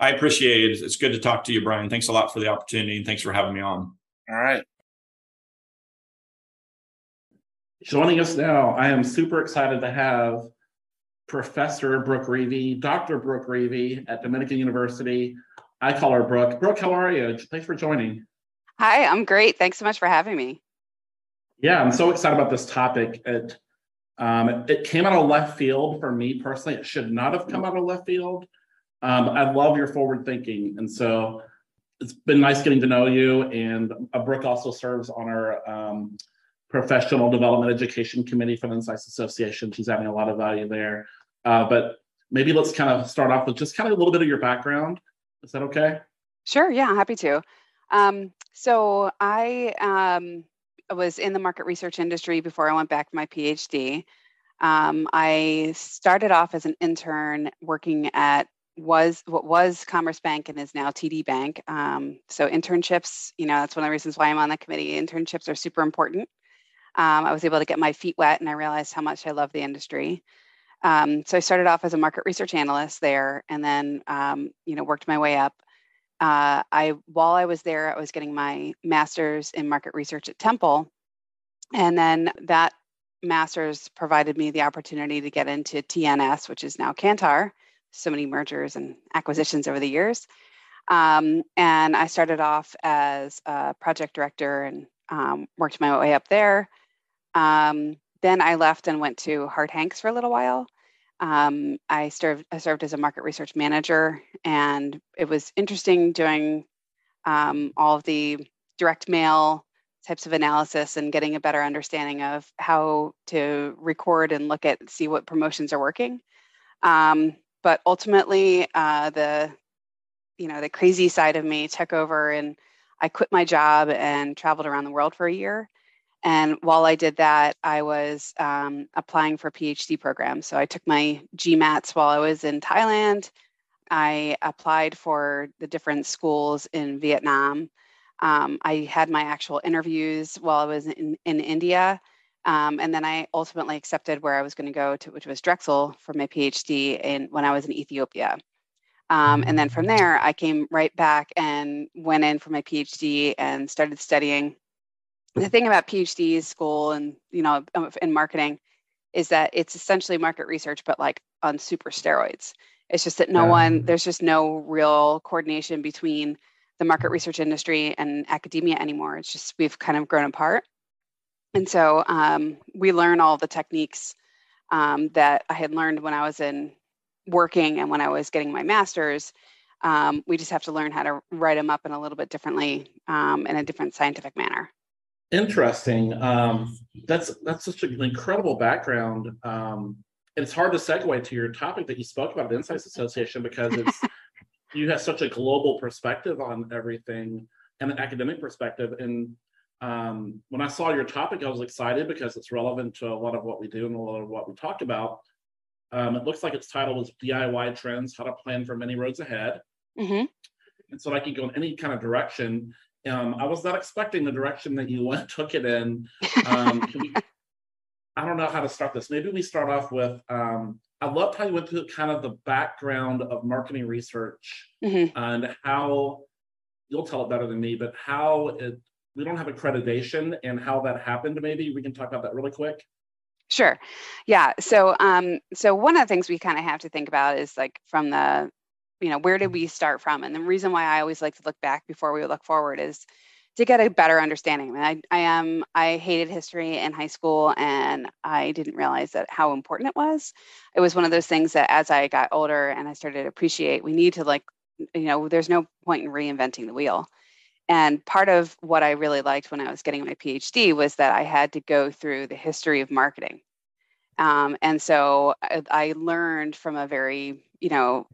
I appreciate it. It's good to talk to you, Brian. Thanks a lot for the opportunity, and thanks for having me on. All right. Joining us now, I am super excited to have Professor Brooke Reevy, Doctor Brooke Reevy at Dominican University. I call her Brooke. Brooke, how are you? Thanks for joining. Hi, I'm great. Thanks so much for having me. Yeah, I'm so excited about this topic. It um, it came out of left field for me personally. It should not have come out of left field. Um, I love your forward thinking. And so it's been nice getting to know you. And Brooke also serves on our um, professional development education committee for the Insights Association. She's having a lot of value there. Uh, but maybe let's kind of start off with just kind of a little bit of your background. Is that okay? Sure. Yeah, happy to. Um, so I um, was in the market research industry before I went back for my PhD. Um, I started off as an intern working at was what was Commerce Bank and is now T D Bank. Um, so internships, you know, that's one of the reasons why I'm on the committee. Internships are super important. Um, I was able to get my feet wet and I realized how much I love the industry. Um, so I started off as a market research analyst there and then, um, you know, worked my way up. Uh, I while I was there, I was getting my master's in market research at Temple. And then that master's provided me the opportunity to get into T N S, which is now Kantar. So many mergers and acquisitions over the years. Um, and I started off as a project director and um, worked my way up there. Um, then I left and went to Harte-Hanks for a little while. Um, I, served, I served as a market research manager, and it was interesting doing um, all of the direct mail types of analysis and getting a better understanding of how to record and look at, see what promotions are working. Um, but ultimately, uh, the, you know, the crazy side of me took over, and I quit my job and traveled around the world for a year. And while I did that, I was um, applying for PhD programs. So I took my G MATs while I was in Thailand. I applied for the different schools in Vietnam. Um, I had my actual interviews while I was in, in India. Um, and then I ultimately accepted where I was going to go to, which was Drexel for my PhD in, when I was in Ethiopia. Um, and then from there, I came right back and went in for my PhD and started studying. The thing about PhD school and, you know, in marketing is that it's essentially market research, but like on super steroids. It's just that no yeah. one, there's just no real coordination between the market research industry and academia anymore. It's just, we've kind of grown apart. And so um, we learn all the techniques um, that I had learned when I was in working and when I was getting my master's. Um, we just have to learn how to write them up in a little bit differently um, in a different scientific manner. Interesting. Um, that's that's such an incredible background. Um, and it's hard to segue to your topic that you spoke about, the Insights Association, because it's you have such a global perspective on everything and an academic perspective. And um, when I saw your topic, I was excited because it's relevant to a lot of what we do and a lot of what we talked about. Um, it looks like its title was D I Y Trends, How to Plan for Many Roads Ahead. Mm-hmm. And so I can go in any kind of direction. Um, I was not expecting the direction that you went, took it in. Um, can we, I don't know how to start this. Maybe we start off with, um, I loved how you went through kind of the background of marketing research mm-hmm. and how, you'll tell it better than me, but how it, we don't have accreditation and how that happened. Maybe we can talk about that really quick. Sure. Yeah. So, um, so one of the things we kind of have to think about is like from the, you know, where did we start from? And the reason why I always like to look back before we look forward is to get a better understanding. I mean, I, I am, I hated history in high school, and I didn't realize that how important it was. It was one of those things that as I got older and I started to appreciate, we need to like, you know, there's no point in reinventing the wheel. And part of what I really liked when I was getting my PhD was that I had to go through the history of marketing. Um, and so I, I learned from a very, you know,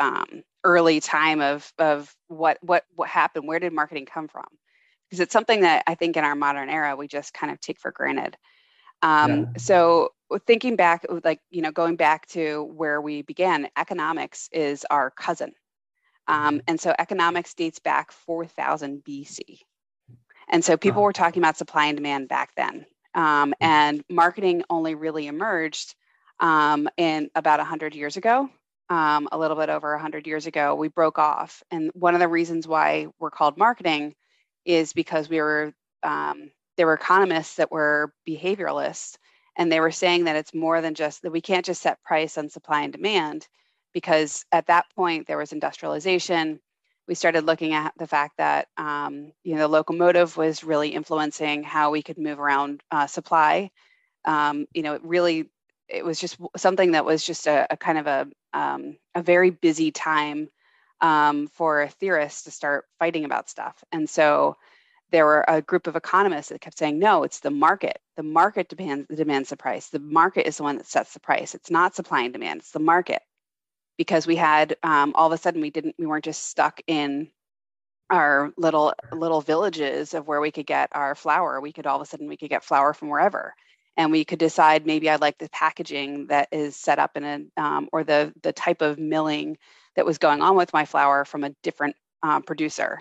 Um, early time of of what what what happened, where did marketing come from? Because it's something that I think in our modern era we just kind of take for granted. Um, yeah. So thinking back, like you know, going back to where we began, economics is our cousin, um, and so economics dates back four thousand B C, and so people wow. were talking about supply and demand back then, um, and marketing only really emerged um, in about one hundred years ago. Um, a little bit over one hundred years ago, we broke off. And one of the reasons why we're called marketing is because we were, um, there were economists that were behavioralists, and they were saying that it's more than just that we can't just set price on supply and demand, because at that point there was industrialization. We started looking at the fact that, um, you know, the locomotive was really influencing how we could move around uh, supply. Um, you know, it really, it was just something that was just a, a kind of a, um, a very busy time um, for theorists to start fighting about stuff. And so there were a group of economists that kept saying, no, it's the market. The market demands, demands the price. The market is the one that sets the price. It's not supply and demand, it's the market. Because we had, um, all of a sudden, we didn't, we weren't just stuck in our little little villages of where we could get our flour. We could all of a sudden, we could get flour from wherever. And we could decide, maybe I like the packaging that is set up in a, um, or the, the type of milling that was going on with my flour from a different uh, producer.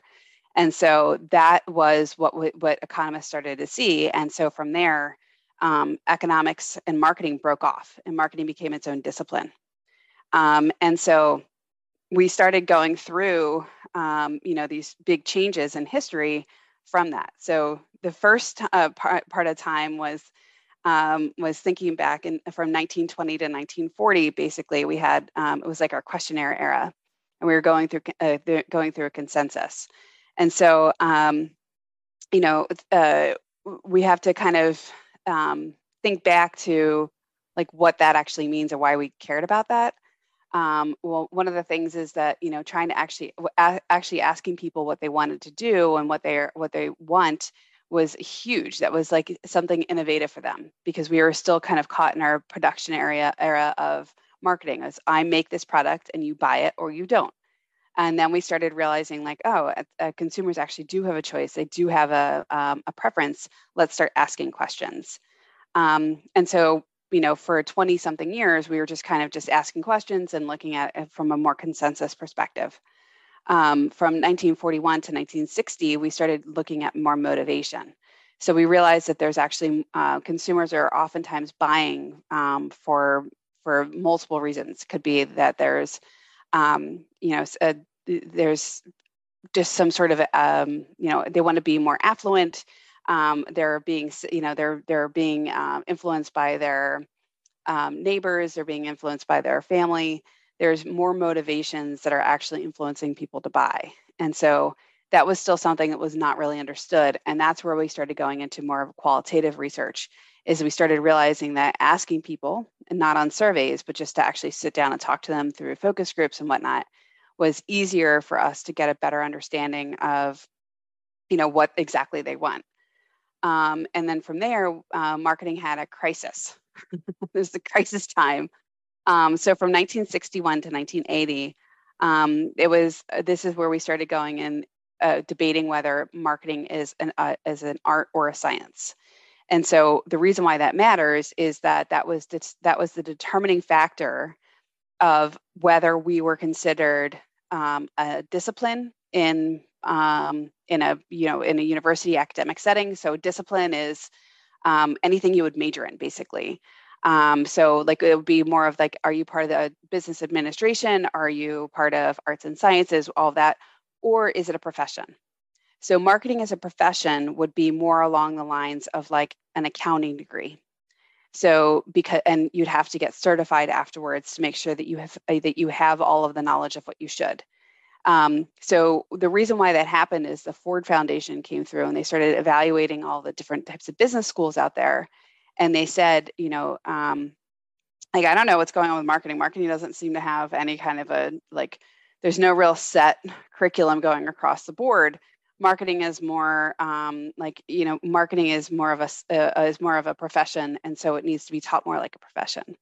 And so that was what, what economists started to see. And so from there, um, economics and marketing broke off, and marketing became its own discipline. Um, and so we started going through, um, you know, these big changes in history from that. So the first uh, part, part of time was, um, was thinking back in, from nineteen twenty to nineteen forty, basically, we had, um, it was like our questionnaire era, and we were going through, uh, going through a consensus. And so, um, you know, uh, we have to kind of um, think back to like what that actually means or why we cared about that. Um, well, one of the things is that, you know, trying to actually a- actually asking people what they wanted to do and what they what they want was huge. That was like something innovative for them, because we were still kind of caught in our production area era of marketing, as I make this product and you buy it or you don't. And then we started realizing, like, oh, uh, consumers actually do have a choice. They do have a, um, a preference. Let's start asking questions. Um, and so, you know, for twenty something years, we were just kind of just asking questions and looking at it from a more consensus perspective. Um, from nineteen forty-one to nineteen sixty, we started looking at more motivation. So we realized that there's actually, uh, consumers are oftentimes buying um, for, for multiple reasons. Could be that there's, um, you know, a, there's just some sort of, um, you know, they want to be more affluent. Um, they're being, you know, they're, they're being um, influenced by their um, neighbors. They're being influenced by their family. There's more motivations that are actually influencing people to buy. And so that was still something that was not really understood. And that's where we started going into more of qualitative research, is we started realizing that asking people, and not on surveys, but just to actually sit down and talk to them through focus groups and whatnot, was easier for us to get a better understanding of, you know, what exactly they want. Um, and then from there, uh, marketing had a crisis. There's the crisis time. Um, so from nineteen sixty-one to nineteen eighty, um, it was, this is where we started going in, uh, debating whether marketing is an, uh, is an art or a science. And so the reason why that matters is that that was the, that was the determining factor of whether we were considered um, a discipline in um, in a you know in a university academic setting. So discipline is um, anything you would major in, basically. Um, so like it would be more of like, are you part of the business administration? Are you part of arts and sciences? All that, or is it a profession? So marketing as a profession would be more along the lines of like an accounting degree. So because, and you'd have to get certified afterwards to make sure that you have, that you have all of the knowledge of what you should. Um, so the reason why that happened is the Ford Foundation came through and they started evaluating all the different types of business schools out there. And they said, you know, um, like, I don't know what's going on with marketing. Marketing doesn't seem to have any kind of a, like, there's no real set curriculum going across the board. Marketing is more um, like, you know, marketing is more of a, uh, is more of a profession. And so it needs to be taught more like a profession.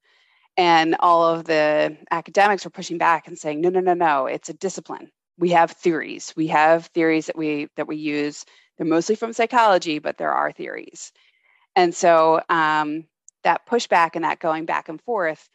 And all of the academics were pushing back and saying, no, no, no, no, it's a discipline. We have theories. We have theories that we, that we use. They're mostly from psychology, but there are theories. And so um, that pushback and that going back and forth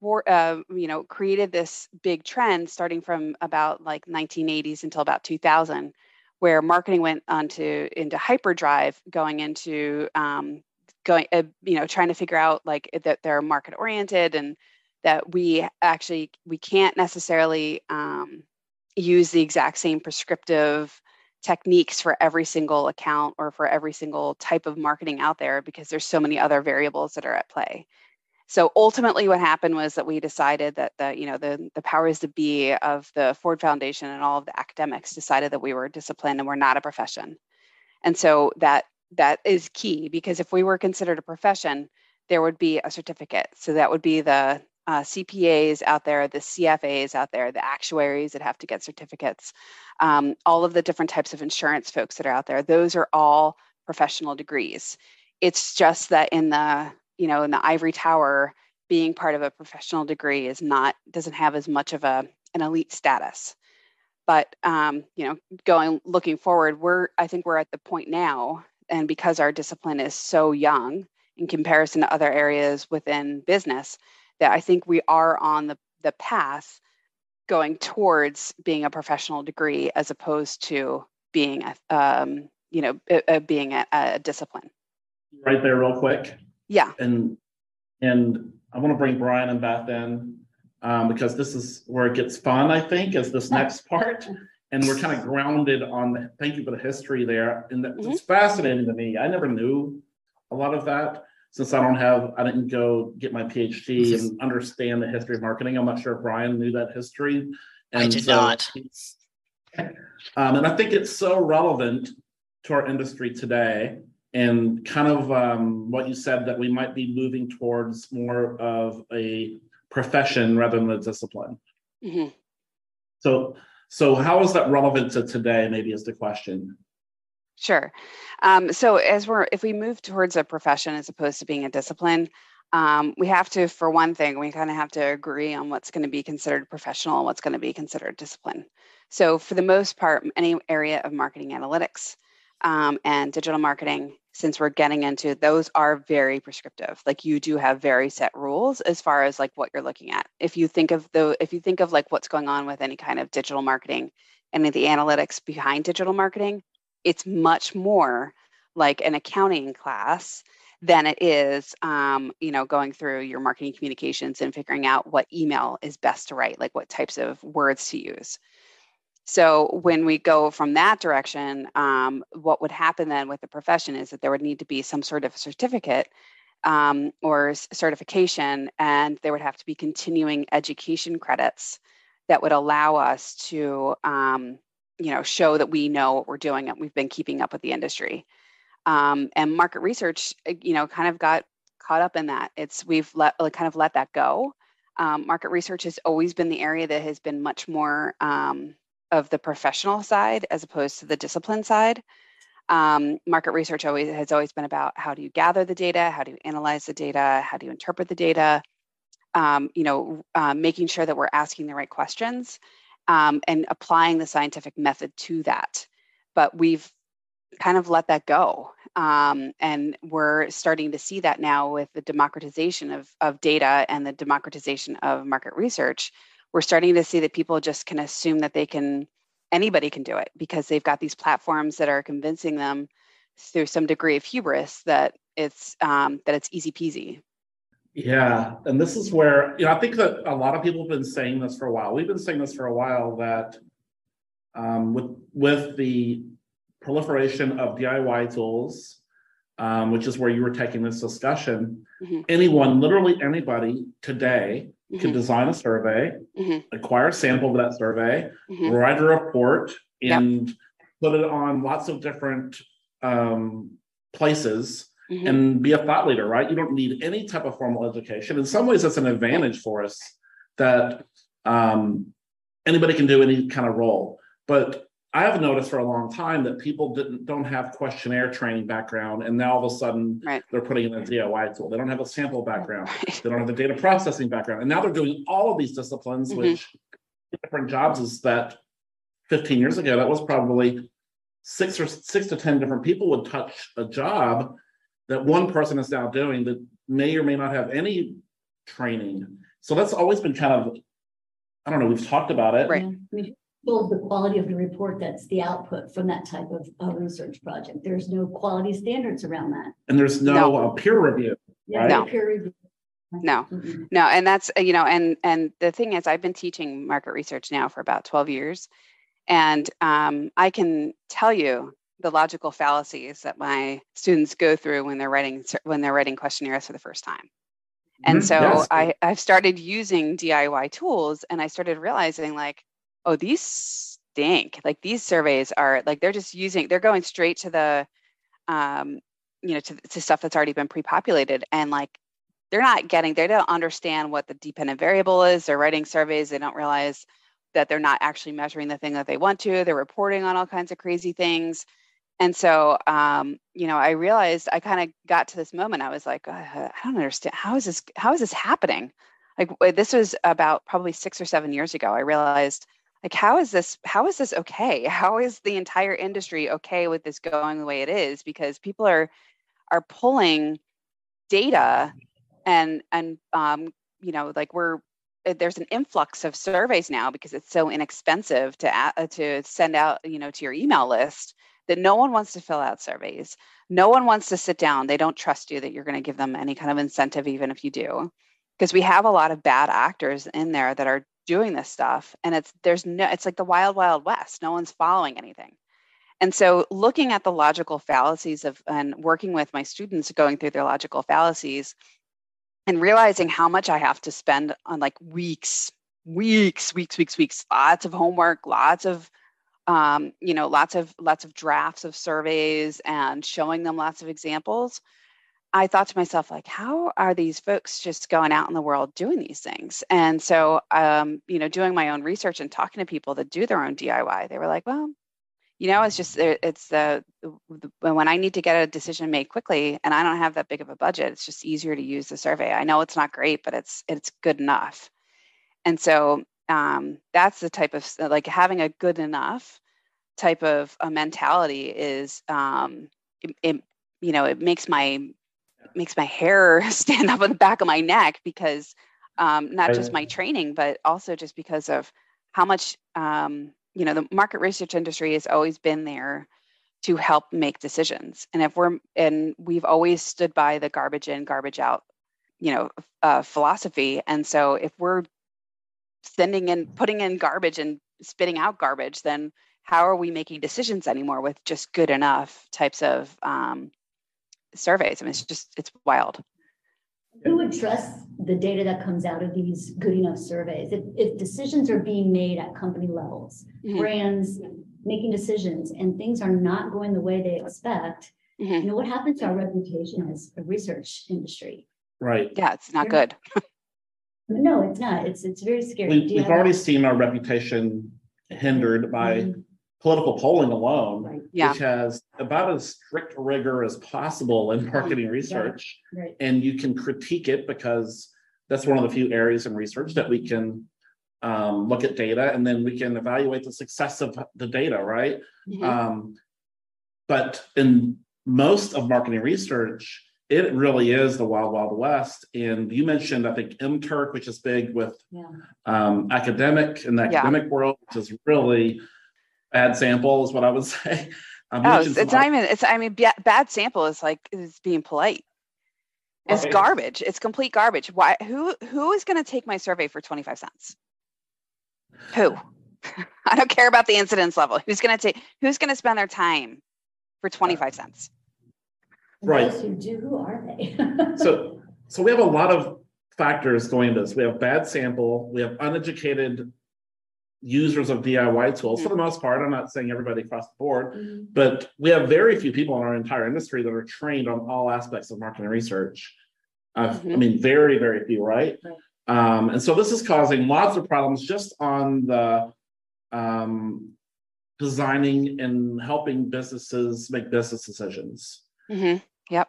for, uh, you know, created this big trend starting from about like nineteen eighties until about two thousand, where marketing went onto into hyperdrive, going into um, going, uh, you know, trying to figure out like that they're market oriented and that we actually we can't necessarily um, use the exact same prescriptive techniques for every single account or for every single type of marketing out there, because there's so many other variables that are at play. So ultimately, what happened was that we decided that the, you know, the, the powers that be of the Ford Foundation and all of the academics decided that we were disciplined and we're not a profession. And so that that is key, because if we were considered a profession, there would be a certificate. So that would be the uh, C P As out there, the C F As out there, the actuaries that have to get certificates, um, all of the different types of insurance folks that are out there, those are all professional degrees. It's just that in the, you know, in the ivory tower, being part of a professional degree is not, doesn't have as much of a, an elite status. But, um, you know, going, looking forward, we're, I think we're at the point now, and because our discipline is so young in comparison to other areas within business, that I think we are on the, the path going towards being a professional degree as opposed to being, a, um, you know, a, a being a, a discipline. Right there real quick. Yeah. And, and I want to bring Brian and Beth in. Um, because this is where it gets fun, I think, is this next part. And we're kind of grounded on, the, thank you for the history there. And that, mm-hmm. It's fascinating to me. I never knew a lot of that since I don't have, I didn't go get my P H D and understand the history of marketing. I'm not sure if Brian knew that history. And I did so, not. Um, and I think it's so relevant to our industry today. And kind of um, what you said, that we might be moving towards more of a profession rather than a discipline. Mm-hmm. So, so how is that relevant to today? Maybe is the question. Sure. Um, so, as we're if we move towards a profession as opposed to being a discipline, um, we have to, for one thing, we kind of have to agree on what's going to be considered professional and what's going to be considered discipline. So, for the most part, any area of marketing analytics um, and digital marketing, since we're getting into those, are very prescriptive. Like, you do have very set rules as far as like what you're looking at. If you think of the, if you think of like what's going on with any kind of digital marketing and the analytics behind digital marketing, it's much more like an accounting class than it is, um, you know, going through your marketing communications and figuring out what email is best to write, like what types of words to use. So when we go from that direction, um, what would happen then with the profession is that there would need to be some sort of certificate um, or certification, and there would have to be continuing education credits that would allow us to, um, you know, show that we know what we're doing and we've been keeping up with the industry. Um, and market research, you know, kind of got caught up in that. It's we've let kind of let that go. Um, market research has always been the area that has been much more Um, of the professional side as opposed to the discipline side. Um, market research always has always been about how do you gather the data, how do you analyze the data, how do you interpret the data, um, you know, uh, making sure that we're asking the right questions um, and applying the scientific method to that. But we've kind of let that go. Um, and we're starting to see that now with the democratization of, of data and the democratization of market research. We're starting to see that people just can assume that they can, anybody can do it because they've got these platforms that are convincing them through some degree of hubris that it's um, that it's easy peasy. Yeah, and this is where, you know, I think that a lot of people have been saying this for a while. We've been saying this for a while that um, with with the proliferation of D I Y tools, um, which is where you were taking this discussion, mm-hmm. anyone, literally anybody today, Mm-hmm. can design a survey, mm-hmm. acquire a sample of that survey, mm-hmm. write a report, and yep. put it on lots of different um, places mm-hmm. and be a thought leader, right? You don't need any type of formal education. In some ways, that's an advantage for us that um, anybody can do any kind of role. But I have noticed for a long time that people didn't don't have questionnaire training background, and now all of a sudden right. they're putting in a D I Y tool. They don't have a sample background. Right. They don't have the data processing background. And now they're doing all of these disciplines, mm-hmm. which different jobs is that fifteen years ago, that was probably six or six to ten different people would touch a job that one person is now doing that may or may not have any training. So that's always been kind of, I don't know, we've talked about it. Right. Mm-hmm. Build the quality of the report that's the output from that type of uh, research project. There's no quality standards around that. And there's no, no. Uh, peer review. Yeah, right? no. peer review. No, mm-hmm. no. And that's, you know, and and the thing is, I've been teaching market research now for about twelve years. And um, I can tell you the logical fallacies that my students go through when they're writing, when they're writing questionnaires for the first time. And mm-hmm. so yes. I, I've started using D I Y tools, and I started realizing like, oh, these stink. Like, these surveys are like, they're just using, they're going straight to the, um, you know, to, to stuff that's already been pre-populated. And like, they're not getting, they don't understand what the dependent variable is. They're writing surveys. They don't realize that they're not actually measuring the thing that they want to. They're reporting on all kinds of crazy things. And so, um, you know, I realized I kind of got to this moment. I was like, uh, I don't understand. How is this, how is this happening? Like, this was about probably six or seven years ago. I realized, like, how is this, how is this okay? How is the entire industry okay with this going the way it is? Because people are, are pulling data and, and, um, you know, like we're, there's an influx of surveys now because it's so inexpensive to, uh, to send out, you know, to your email list, that no one wants to fill out surveys. No one wants to sit down. They don't trust you that you're going to give them any kind of incentive, even if you do, because we have a lot of bad actors in there that are doing this stuff. And it's, there's no, it's like the wild, wild west. No one's following anything. And so looking at the logical fallacies of, and working with my students going through their logical fallacies and realizing how much I have to spend on like weeks, weeks, weeks, weeks, weeks, lots of homework, lots of, um, you know, lots of, lots of drafts of surveys and showing them lots of examples. I thought to myself, like, how are these folks just going out in the world doing these things? And so, um, you know, doing my own research and talking to people that do their own D I Y, they were like, well, you know, it's just, it's the, the, when I need to get a decision made quickly and I don't have that big of a budget, it's just easier to use the survey. I know it's not great, but it's, it's good enough. And so um, that's the type of, like, having a good enough type of a mentality is, um, it, it, you know, it makes my, it makes my hair stand up on the back of my neck because um, not just my training, but also just because of how much, um, you know, the market research industry has always been there to help make decisions. And if we're, and we've always stood by the garbage in, garbage out, you know, uh, philosophy. And so if we're sending in, putting in garbage and spitting out garbage, then how are we making decisions anymore with just good enough types of um, surveys? I mean, it's just, it's wild. Who would trust the data that comes out of these good enough surveys? If, if decisions are being made at company levels, mm-hmm. brands making decisions, and things are not going the way they expect, mm-hmm. you know, what happens to our reputation as a research industry? Right. Yeah, it's not You're, good. No, it's not. It's it's very scary. We, we've already that? seen our reputation hindered by mm-hmm. political polling alone, right. yeah. which has about as strict rigor as possible in marketing research. Yeah. Right. And you can critique it because that's one of the few areas in research that we can um, look at data and then we can evaluate the success of the data, right? Mm-hmm. Um, but in most of marketing research, it really is the wild, wild west. And you mentioned, I think, MTurk, which is big with yeah. um, academic and the yeah. academic world, which is really bad sample is what I would say. I'm oh, it's, it's not even, it's, I mean, b- bad sample is like, it's being polite. It's right. garbage. It's complete garbage. Why, who, who is going to take my survey for twenty-five cents? Who? I don't care about the incidence level. Who's going to take, who's going to spend their time for twenty-five cents? Right. Those who do, who are they? so, so we have a lot of factors going into this. We have bad sample. We have uneducated users of D I Y tools, for the most part. I'm not saying everybody across the board, mm-hmm. but we have very few people in our entire industry that are trained on all aspects of marketing research. Uh, mm-hmm. I mean, very, very few, right? right. Um, and so this is causing lots of problems just on the um, designing and helping businesses make business decisions. Mm-hmm. Yep.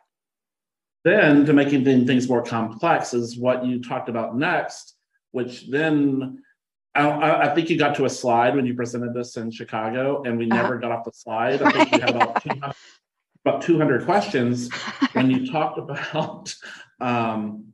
Then to making things more complex is what you talked about next, which then I, I think you got to a slide when you presented this in Chicago, and we never uh-huh. got off the slide. I think we had about two hundred, about two hundred questions when you talked about um,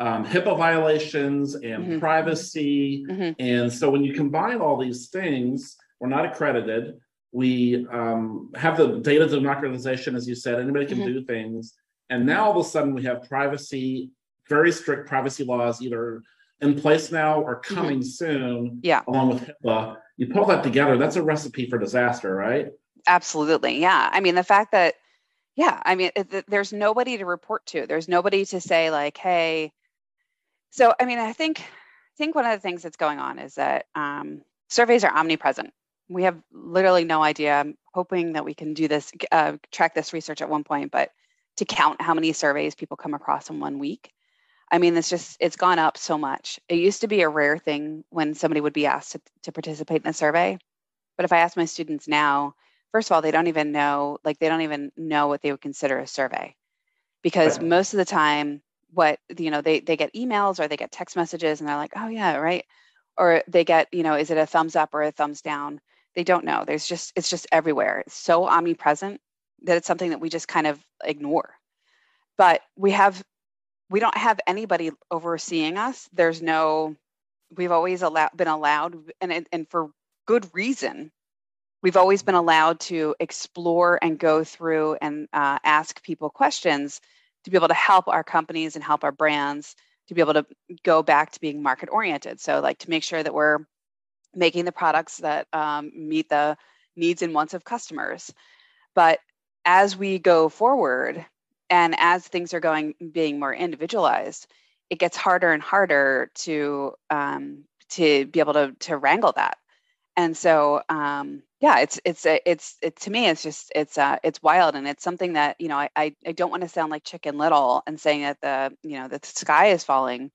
um, HIPAA violations and mm-hmm. privacy. Mm-hmm. And so when you combine all these things, we're not accredited. We um, have the data democratization, as you said, anybody can mm-hmm. do things. And now all of a sudden we have privacy, very strict privacy laws, either in place now or coming mm-hmm. soon, yeah. along with HIPAA. You put all that together, that's a recipe for disaster, right? Absolutely, yeah. I mean, the fact that, yeah, I mean, it, there's nobody to report to. There's nobody to say like, hey. So, I mean, I think, I think one of the things that's going on is that um, surveys are omnipresent. We have literally no idea. I'm hoping that we can do this, uh, track this research at one point, but to count how many surveys people come across in one week. I mean, it's just, it's gone up so much. It used to be a rare thing when somebody would be asked to, to participate in a survey. But if I ask my students now, first of all, they don't even know, like they don't even know what they would consider a survey, because right. most of the time what, you know, they, they get emails or they get text messages and they're like, oh yeah, right. Or they get, you know, is it a thumbs up or a thumbs down? They don't know. There's just, it's just everywhere. It's so omnipresent that it's something that we just kind of ignore. But we have, we don't have anybody overseeing us. There's no, we've always allowed, been allowed, and, and for good reason, we've always been allowed to explore and go through and uh, ask people questions to be able to help our companies and help our brands to be able to go back to being market oriented. So like to make sure that we're making the products that um, meet the needs and wants of customers. But as we go forward, and as things are going, being more individualized, it gets harder and harder to um, to be able to to wrangle that. And so, um, yeah, it's it's it's it, to me, it's just it's uh, it's wild, and it's something that, you know, I I, I don't want to sound like Chicken Little and saying that the you know that the sky is falling,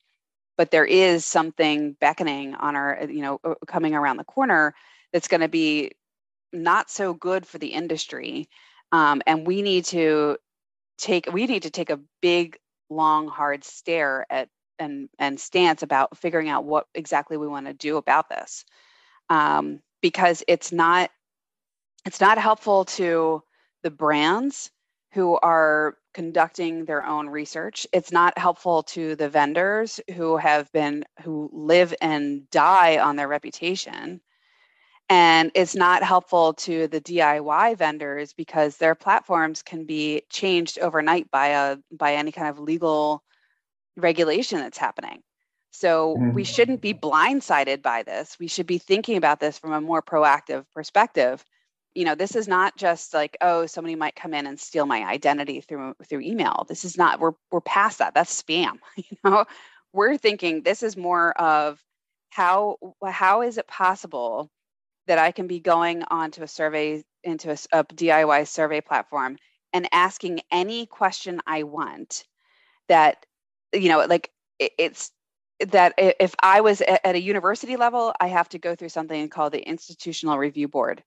but there is something beckoning on our you know coming around the corner that's going to be not so good for the industry, um, and we need to. Take we need to take a big, long, hard stare at and and stance about figuring out what exactly we want to do about this, um, because it's not it's not helpful to the brands who are conducting their own research. It's not helpful to the vendors who have been who live and die on their reputation. And it's not helpful to the D I Y vendors because their platforms can be changed overnight by a by any kind of legal regulation that's happening. So mm-hmm. we shouldn't be blindsided by this. We should be thinking about this from a more proactive perspective. You know, this is not just like, oh, somebody might come in and steal my identity through through email. This is not, we're we're past that. That's spam. You know, we're thinking this is more of how how is it possible that I can be going onto a survey, into a, a D I Y survey platform and asking any question I want that, you know, like it, it's that if I was at, at a university level, I have to go through something called the Institutional Review Board.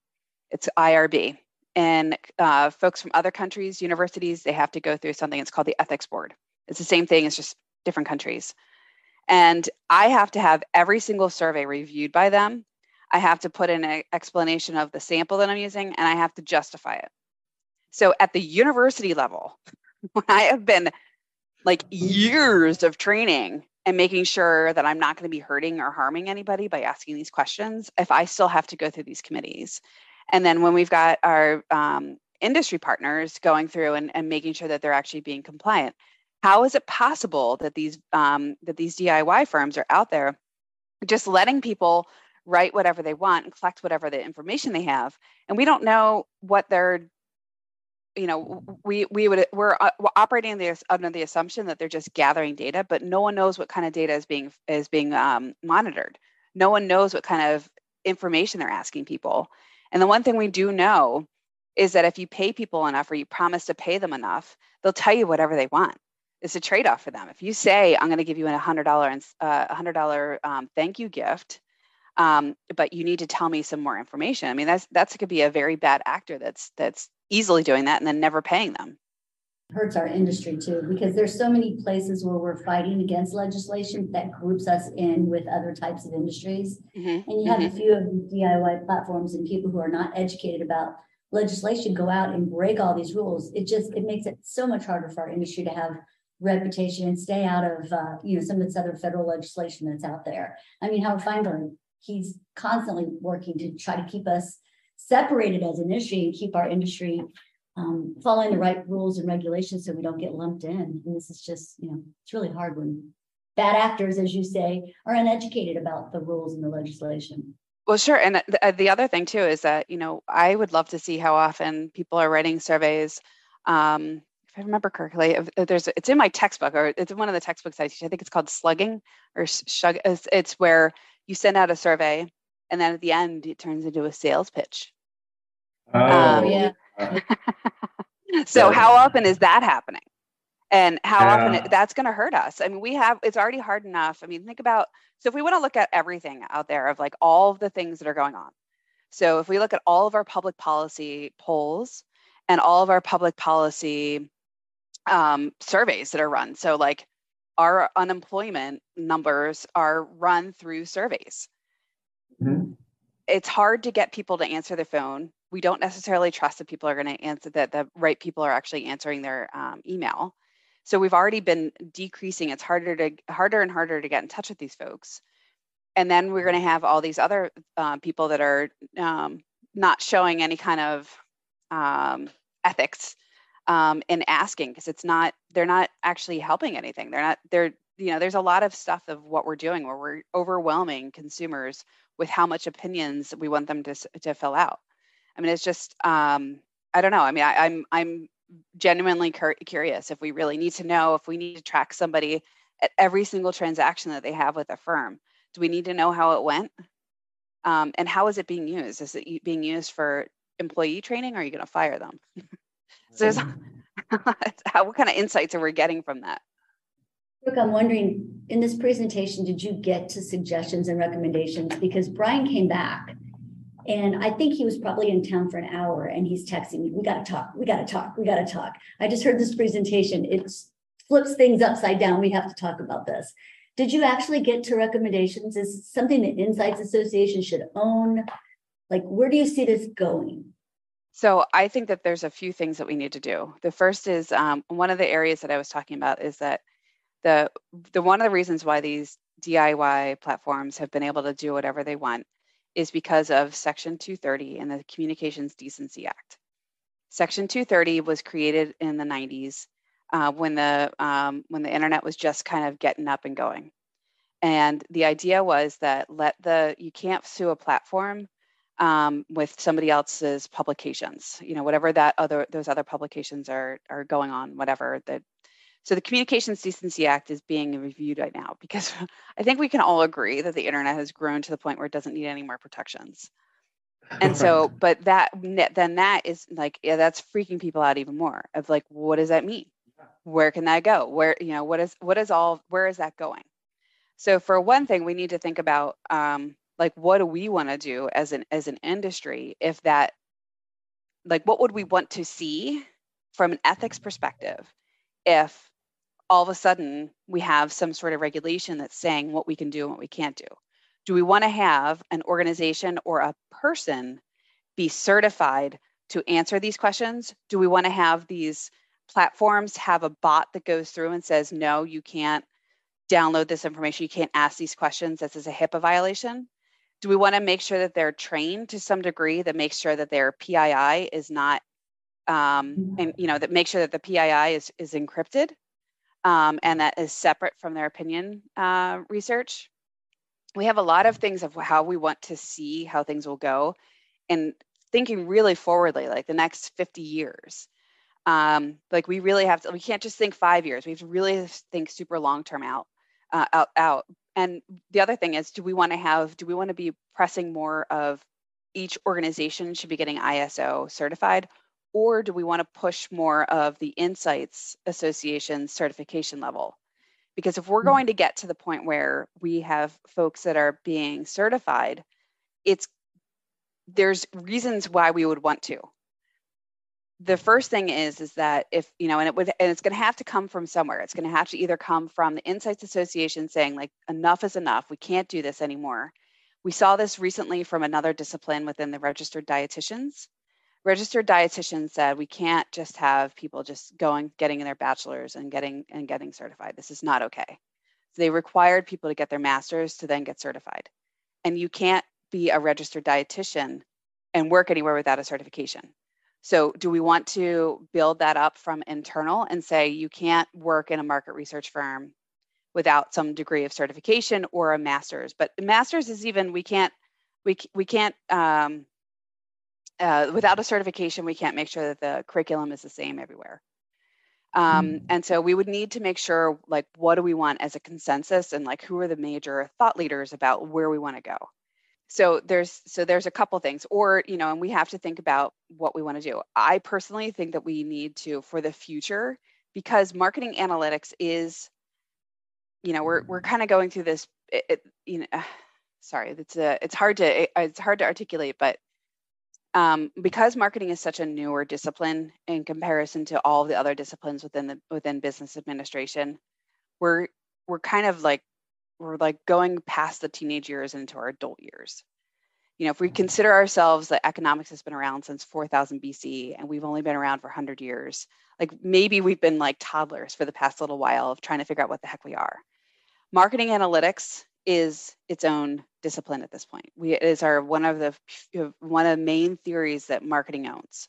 It's I R B. And uh, folks from other countries, universities, they have to go through something. It's called the Ethics Board. It's the same thing. It's just different countries. And I have to have every single survey reviewed by them. I have to put in an explanation of the sample that I'm using, and I have to justify it. So at the university level, when I have been like years of training and making sure that I'm not going to be hurting or harming anybody by asking these questions, if I still have to go through these committees. And then when we've got our um, industry partners going through and, and making sure that they're actually being compliant, how is it possible that these um, that these D I Y firms are out there just letting people write whatever they want and collect whatever the information they have, and we don't know what they're, you know, we we would we're, we're operating this under the assumption that they're just gathering data, but no one knows what kind of data is being is being um, monitored. No one knows what kind of information they're asking people, and the one thing we do know is that if you pay people enough, or you promise to pay them enough, they'll tell you whatever they want. It's a trade-off for them. If you say, "I'm going to give you a hundred dollar and a hundred dollar um, thank you gift," Um, but you need to tell me some more information. I mean, that's that's could be a very bad actor that's that's easily doing that and then never paying them. Hurts our industry too, because there's so many places where we're fighting against legislation that groups us in with other types of industries. Mm-hmm. And you have mm-hmm. a few of the D I Y platforms and people who are not educated about legislation go out and break all these rules. It just it makes it so much harder for our industry to have reputation and stay out of uh, you know some of this other federal legislation that's out there. I mean, Howard Feinberg. He's constantly working to try to keep us separated as an industry and keep our industry um, following the right rules and regulations so we don't get lumped in. And this is just, you know, it's really hard when bad actors, as you say, are uneducated about the rules and the legislation. Well, sure. And th- the other thing, too, is that, you know, I would love to see how often people are writing surveys. Um, if I remember correctly, there's it's in my textbook, or it's in one of the textbooks I teach. I think it's called slugging or shug. It's where you send out a survey, and then at the end, it turns into a sales pitch. Oh, um, yeah. so how often is that happening? And how yeah. often it, that's going to hurt us. I mean, we have, it's already hard enough. I mean, think about, so if we want to look at everything out there of like all of the things that are going on. So if we look at all of our public policy polls and all of our public policy um, surveys that are run. So like our unemployment numbers are run through surveys. Mm-hmm. It's hard to get people to answer their phone. We don't necessarily trust that people are going to answer, that the right people are actually answering their um, email. So we've already been decreasing. It's harder to harder and harder to get in touch with these folks. And then we're going to have all these other uh, people that are um, not showing any kind of um, ethics um, in asking, because it's not, they're not actually helping anything. They're not, they're, you know, there's a lot of stuff of what we're doing where we're overwhelming consumers with how much opinions we want them to to fill out. I mean, it's just, um, I don't know. I mean, I, I'm, I'm, genuinely cur- curious if we really need to know, if we need to track somebody at every single transaction that they have with a firm. Do we need to know how it went? Um, and how is it being used? Is it being used for employee training? Or are you going to fire them? So there's, how, what kind of insights are we getting from that? Brooke, I'm wondering, in this presentation, did you get to suggestions and recommendations? Because Brian came back, and I think he was probably in town for an hour, and he's texting me, we got to talk, we got to talk, we got to talk. I just heard this presentation. It flips things upside down. We have to talk about this. Did you actually get to recommendations? Is it something that Insights Association should own? Like, where do you see this going? So I think that there's a few things that we need to do. The first is um, one of the areas that I was talking about is that the the one of the reasons why these D I Y platforms have been able to do whatever they want is because of Section two thirty and the Communications Decency Act. Section two thirty was created in the nineties uh, when the um, when the internet was just kind of getting up and going. And the idea was that let the you can't sue a platform um, with somebody else's publications, you know, whatever that other those other publications are are going on, whatever that. So the Communications Decency Act is being reviewed right now, because I think we can all agree that the internet has grown to the point where it doesn't need any more protections. And so, but that, then that is like, yeah, that's freaking people out even more of like, what does that mean? Where can that go? Where, you know, what is, what is all, where is that going? So for one thing, we need to think about um, like, what do we want to do as an, as an industry? If that, like, what would we want to see from an ethics perspective if all of a sudden we have some sort of regulation that's saying what we can do and what we can't do? Do we want to have an organization or a person be certified to answer these questions? Do we want to have these platforms have a bot that goes through and says, no, you can't download this information, you can't ask these questions, this is a HIPAA violation? Do we want to make sure that they're trained to some degree that makes sure that their P I I is not Um, and, you know, that make sure that the P I I is, is encrypted um, and that is separate from their opinion uh, research? We have a lot of things of how we want to see how things will go and thinking really forwardly, like the next fifty years. Um, like we really have to, we can't just think five years. We have to really think super long-term out, uh, out, out. And the other thing is, do we want to have, do we want to be pressing more of each organization should be getting I S O certified? Or do we want to push more of the Insights Association certification level? Because if we're going to get to the point where we have folks that are being certified, it's there's reasons why we would want to. The first thing is, is that if, you know, and it would, and it's going to have to come from somewhere. It's going to have to either come from the Insights Association saying like, enough is enough, we can't do this anymore. We saw this recently from another discipline within the registered dietitians. Registered dietitians said, we can't just have people just going, getting their bachelor's and getting and getting certified. This is not okay. So they required people to get their master's to then get certified. And you can't be a registered dietitian and work anywhere without a certification. So do we want to build that up from internal and say, you can't work in a market research firm without some degree of certification or a master's? But master's is even, we can't, we, we can't, um, Uh, without a certification, we can't make sure that the curriculum is the same everywhere. Um, mm-hmm. And so we would need to make sure, like, what do we want as a consensus, and like, who are the major thought leaders about where we want to go? So there's, so there's a couple things, or, you know, and we have to think about what we want to do. I personally think that we need to, for the future, because marketing analytics is, you know, we're we're kind of going through this. It, it, you know, uh, sorry, it's a, it's hard to it, it's hard to articulate, but um, because marketing is such a newer discipline in comparison to all the other disciplines within the within business administration, we're we're kind of like we're like going past the teenage years into our adult years. You know, if we consider ourselves that economics has been around since four thousand B C and we've only been around for one hundred years, like maybe we've been like toddlers for the past little while of trying to figure out what the heck we are. Marketing analytics is its own discipline at this point. We, it is our one of the one of the main theories that marketing owns,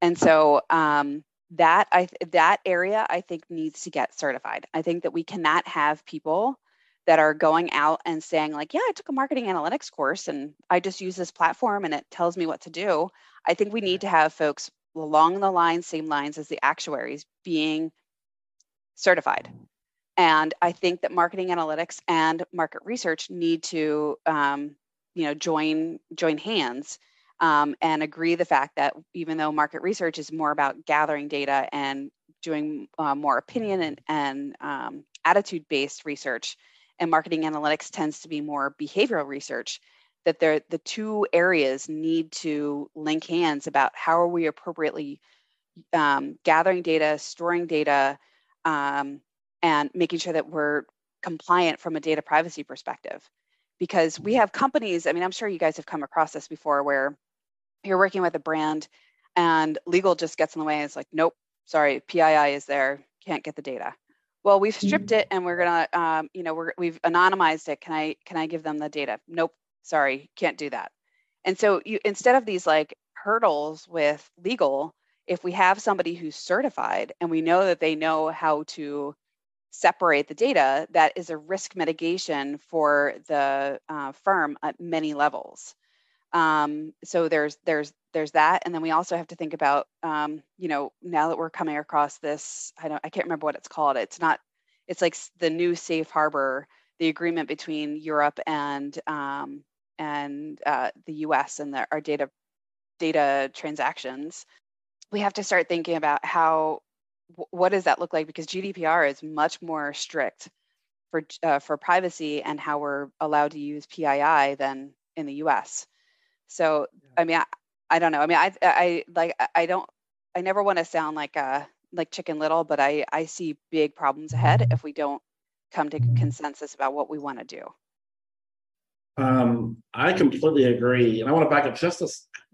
and so um, that I that area I think needs to get certified. I think that we cannot have people that are going out and saying like, yeah, I took a marketing analytics course and I just use this platform and it tells me what to do. I think we need to have folks along the lines, same lines as the actuaries being certified. And I think that marketing analytics and market research need to, um, you know, join, join hands um, and agree the fact that even though market research is more about gathering data and doing uh, more opinion and, and um, attitude-based research, and marketing analytics tends to be more behavioral research, that they're, the two areas need to link hands about how are we appropriately um, gathering data, storing data, um, and making sure that we're compliant from a data privacy perspective. Because we have companies, I mean, I'm sure you guys have come across this before, where you're working with a brand and legal just gets in the way and it's like, nope, sorry, P I I is there, can't get the data. Well, we've stripped it and we're gonna, um, you know, we're, we've anonymized it. Can I, can I give them the data? Nope, sorry, can't do that. And so you, instead of these like hurdles with legal, if we have somebody who's certified and we know that they know how to separate the data, that is a risk mitigation for the uh, firm at many levels. Um, so there's, there's, there's that. And then we also have to think about, um, you know, now that we're coming across this, I don't, I can't remember what it's called. It's not, it's like the new safe harbor, the agreement between Europe and, um, and, uh, the U S and the, our data, data transactions. We have to start thinking about how, w- what does that look like? Because G D P R is much more strict for, uh, for privacy and how we're allowed to use P I I than in the U S So, I mean, I, I don't know. I mean, I, I like, I don't, I never want to sound like a, like Chicken Little, but I, I see big problems ahead if we don't come to consensus about what we want to do. Um, I completely agree. And I want to back up just a,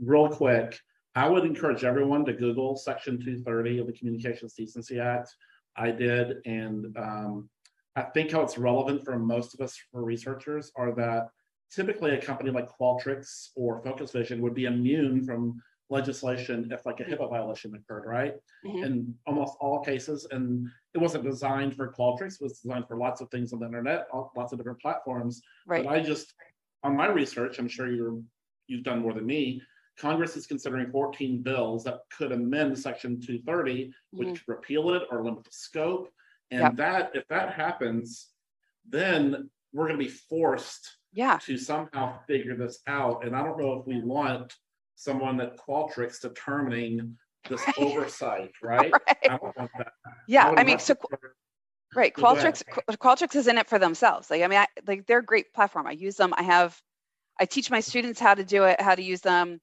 real quick. I would encourage everyone to Google Section two thirty of the Communications Decency Act. I did. And um, I think how it's relevant for most of us, for researchers, are that typically a company like Qualtrics or Focus Vision would be immune from legislation if like a HIPAA violation occurred, right? Mm-hmm. In almost all cases. And it wasn't designed for Qualtrics, it was designed for lots of things on the internet, lots of different platforms. Right. But I just, on my research, I'm sure you're, you've done more than me, Congress is considering fourteen bills that could amend Section two thirty, mm-hmm. which could repeal it or limit the scope. And yep. that, if that happens, then we're gonna be forced Yeah. to somehow figure this out. And I don't know if we want someone at Qualtrics determining this right. oversight, right? right? I don't want that. Yeah, I, I mean, so, right, Qualtrics Qualtrics is in it for themselves. Like, I mean, I, like they're a great platform. I use them. I have, I teach my students how to do it, how to use them.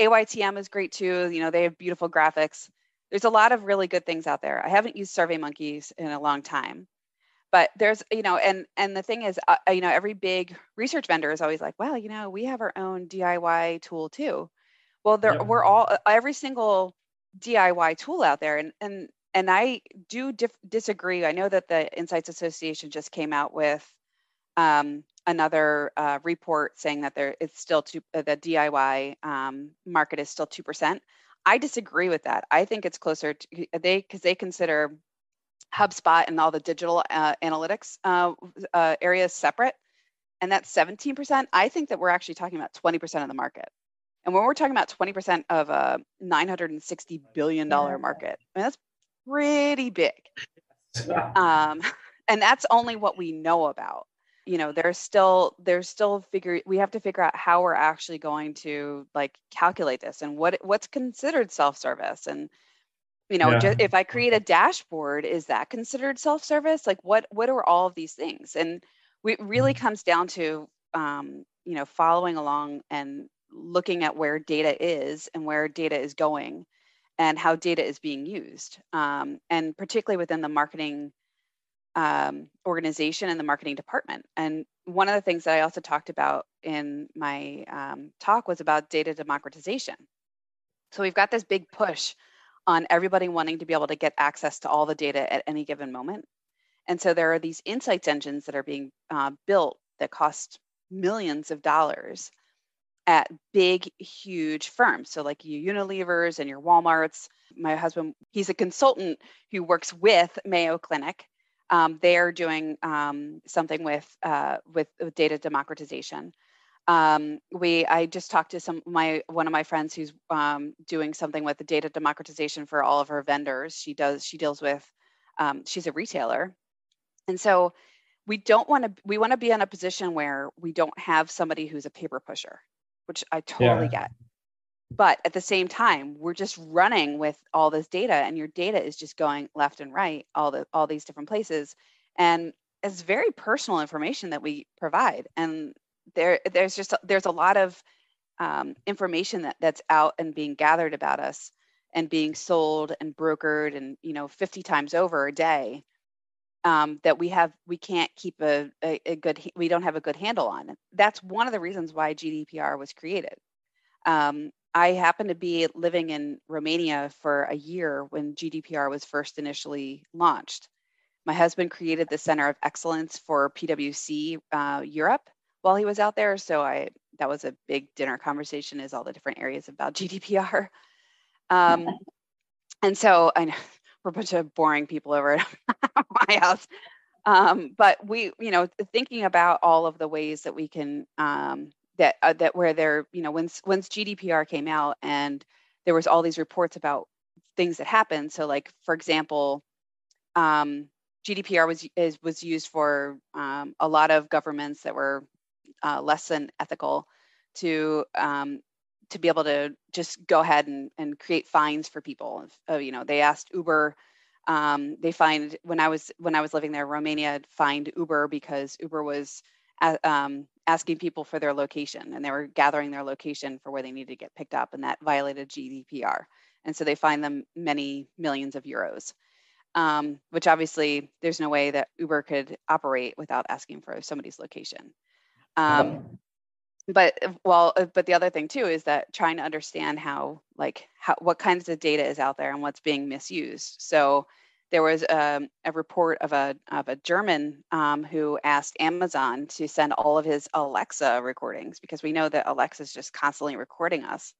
A Y T M is great too. You know, they have beautiful graphics. There's a lot of really good things out there. I haven't used SurveyMonkey in a long time. But there's, you know, and and the thing is, uh, you know, every big research vendor is always like, well, you know, we have our own D I Y tool too. Well, there yeah. we're all, every single D I Y tool out there. And and and I do dif- disagree. I know that the Insights Association just came out with um, another uh, report saying that there it's still two, uh, the D I Y um, market is still two percent. I disagree with that. I think it's closer to, they, because they consider HubSpot and all the digital uh, analytics uh, uh, areas separate, and that's seventeen percent. I think that we're actually talking about twenty percent of the market. And when we're talking about twenty percent of a nine hundred sixty billion dollars market, I mean, that's pretty big. Um, and that's only what we know about. You know, there's still, there's still figure, we have to figure out how we're actually going to like calculate this and what what's considered self-service and You know, yeah. just, if I create a dashboard, is that considered self-service? Like, what what are all of these things? And it really comes down to, um, you know, following along and looking at where data is and where data is going and how data is being used. Um, and particularly within the marketing um, organization and the marketing department. And one of the things that I also talked about in my um, talk was about data democratization. So we've got this big push on everybody wanting to be able to get access to all the data at any given moment. And so there are these insights engines that are being uh, built that cost millions of dollars at big, huge firms. So like your Unilevers and your Walmarts. My husband, he's a consultant who works with Mayo Clinic. Um, they're doing um, something with, uh, with with data democratization. Um, we, I just talked to some, my, one of my friends who's um, doing something with the data democratization for all of her vendors. She does, she deals with, um, she's a retailer. And so we don't want to, we want to be in a position where we don't have somebody who's a paper pusher, which I totally yeah. get. But at the same time, we're just running with all this data and your data is just going left and right, all the, all these different places. And it's very personal information that we provide. And There, there's just there's a lot of um, information that, that's out and being gathered about us, and being sold and brokered, and you know, fifty times over a day um, that we have we can't keep a, a, a good we don't have a good handle on. That's one of the reasons why G D P R was created. Um, I happened to be living in Romania for a year when G D P R was first initially launched. My husband created the Center of Excellence for P W C uh, Europe while he was out there. So I, that was a big dinner conversation, is all the different areas about G D P R. Um, and so I know we're a bunch of boring people over at my house. Um, but we, you know, thinking about all of the ways that we can, um, that, uh, that where there, you know, when, once G D P R came out and there was all these reports about things that happened. So like, for example, um, G D P R was, is, was used for um, a lot of governments that were Uh, less than ethical to um, to be able to just go ahead and, and create fines for people. Uh, you know, they asked Uber. Um, they fined when I was when I was living there, Romania fined Uber because Uber was a, um, asking people for their location, and they were gathering their location for where they needed to get picked up, and that violated G D P R. And so they fined them many millions of euros, um, which obviously there's no way that Uber could operate without asking for somebody's location. Um, but well, but the other thing too is that trying to understand how, like, how, what kinds of data is out there and what's being misused. So there was um, a report of a of a German um, who asked Amazon to send all of his Alexa recordings, because we know that Alexa is just constantly recording us.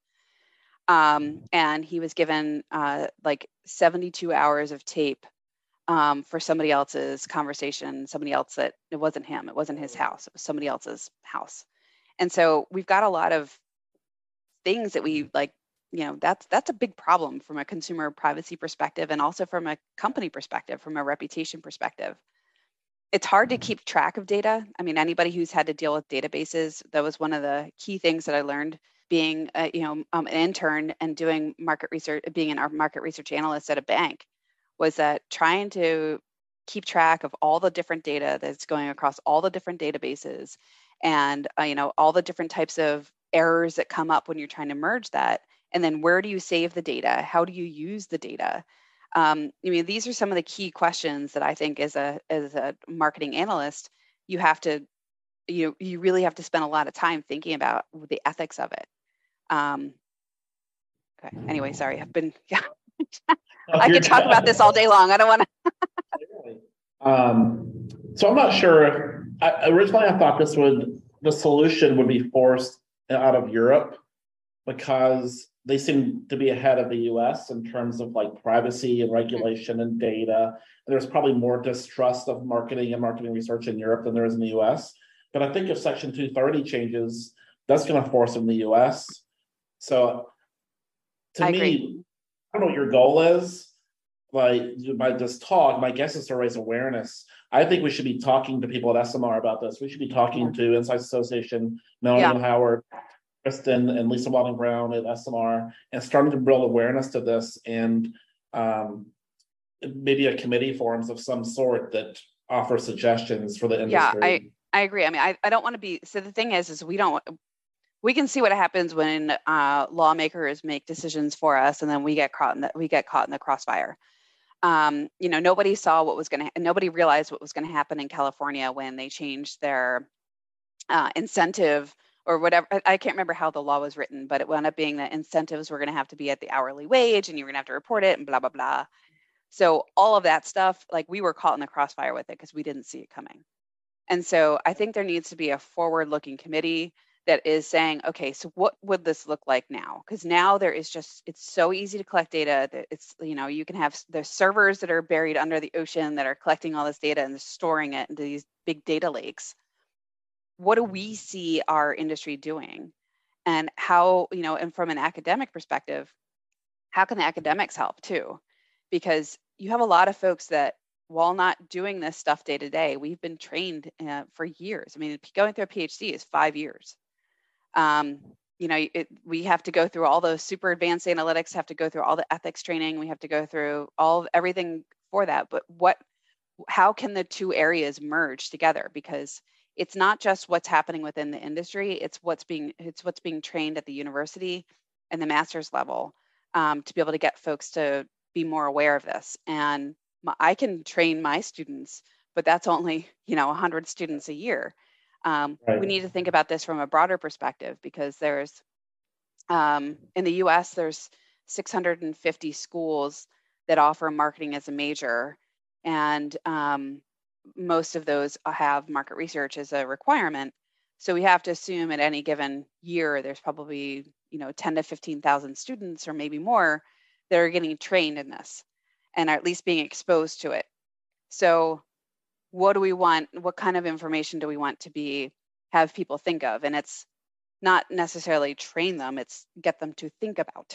Um, and he was given uh, like seventy-two hours of tape Um, for somebody else's conversation, somebody else that it wasn't him, it wasn't his house, it was somebody else's house. And so we've got a lot of things that we like, you know, that's that's a big problem from a consumer privacy perspective, and also from a company perspective, from a reputation perspective. It's hard to keep track of data. I mean, anybody who's had to deal with databases, that was one of the key things that I learned being, a, you know, um, an intern and doing market research, being an market research analyst at a bank, was that trying to keep track of all the different data that's going across all the different databases, and uh, you know, all the different types of errors that come up when you're trying to merge that, and then where do you save the data? How do you use the data? Um, I mean, these are some of the key questions that I think as a as a marketing analyst, you have to you you really have to spend a lot of time thinking about the ethics of it. Um, okay. Anyway, sorry, I've been yeah. I could talk about this all day long. I don't want to. um, so I'm not sure. I, originally, I thought this would the solution would be forced out of Europe, because they seem to be ahead of the U S in terms of like privacy and regulation and data. And there's probably more distrust of marketing and marketing research in Europe than there is in the U S. But I think if Section two thirty changes, that's going to force them to the U S. So to I me. Agree. I don't know what your goal is, like by this talk, my guess is to raise awareness. I think we should be talking to people at S M R about this. We should be talking to Insights Association, Melanie yeah. Howard, Kristen, and Lisa Wilding Brown at S M R, and starting to build awareness to this. And um, maybe a committee forums of some sort that offer suggestions for the industry. Yeah, I, I agree. I mean, I, I don't want to be, so the thing is, is we don't, we can see what happens when uh, lawmakers make decisions for us, and then we get caught in the, we get caught in the crossfire. Um, you know, nobody saw what was going to, nobody realized what was going to happen in California when they changed their uh, incentive or whatever. I, I can't remember how the law was written, but it wound up being that incentives were going to have to be at the hourly wage and you were going to have to report it and blah, blah, blah. So all of that stuff, like we were caught in the crossfire with it because we didn't see it coming. And so I think there needs to be a forward-looking committee that is saying, okay, so what would this look like now? Because now there is just, it's so easy to collect data that it's, you know, you can have the servers that are buried under the ocean that are collecting all this data and storing it into these big data lakes. What do we see our industry doing? And how, you know, and from an academic perspective, how can the academics help too? Because you have a lot of folks that, while not doing this stuff day to day, we've been trained uh, for years. I mean, going through a P H D is five years. Um, you know, it, we have to go through all those super advanced analytics, have to go through all the ethics training. We have to go through all everything for that. But what, how can the two areas merge together? Because it's not just what's happening within the industry. It's what's being, it's what's being trained at the university and the master's level um, to be able to get folks to be more aware of this. And my, I can train my students, but that's only, you know, one hundred students a year. Um, right. We need to think about this from a broader perspective because there's, um, in the U S, there's six hundred fifty schools that offer marketing as a major. And um, most of those have market research as a requirement. So we have to assume at any given year, there's probably, you know, ten to fifteen thousand students or maybe more that are getting trained in this and are at least being exposed to it. So what do we want? What kind of information do we want to be, have people think of? And it's not necessarily train them, it's get them to think about,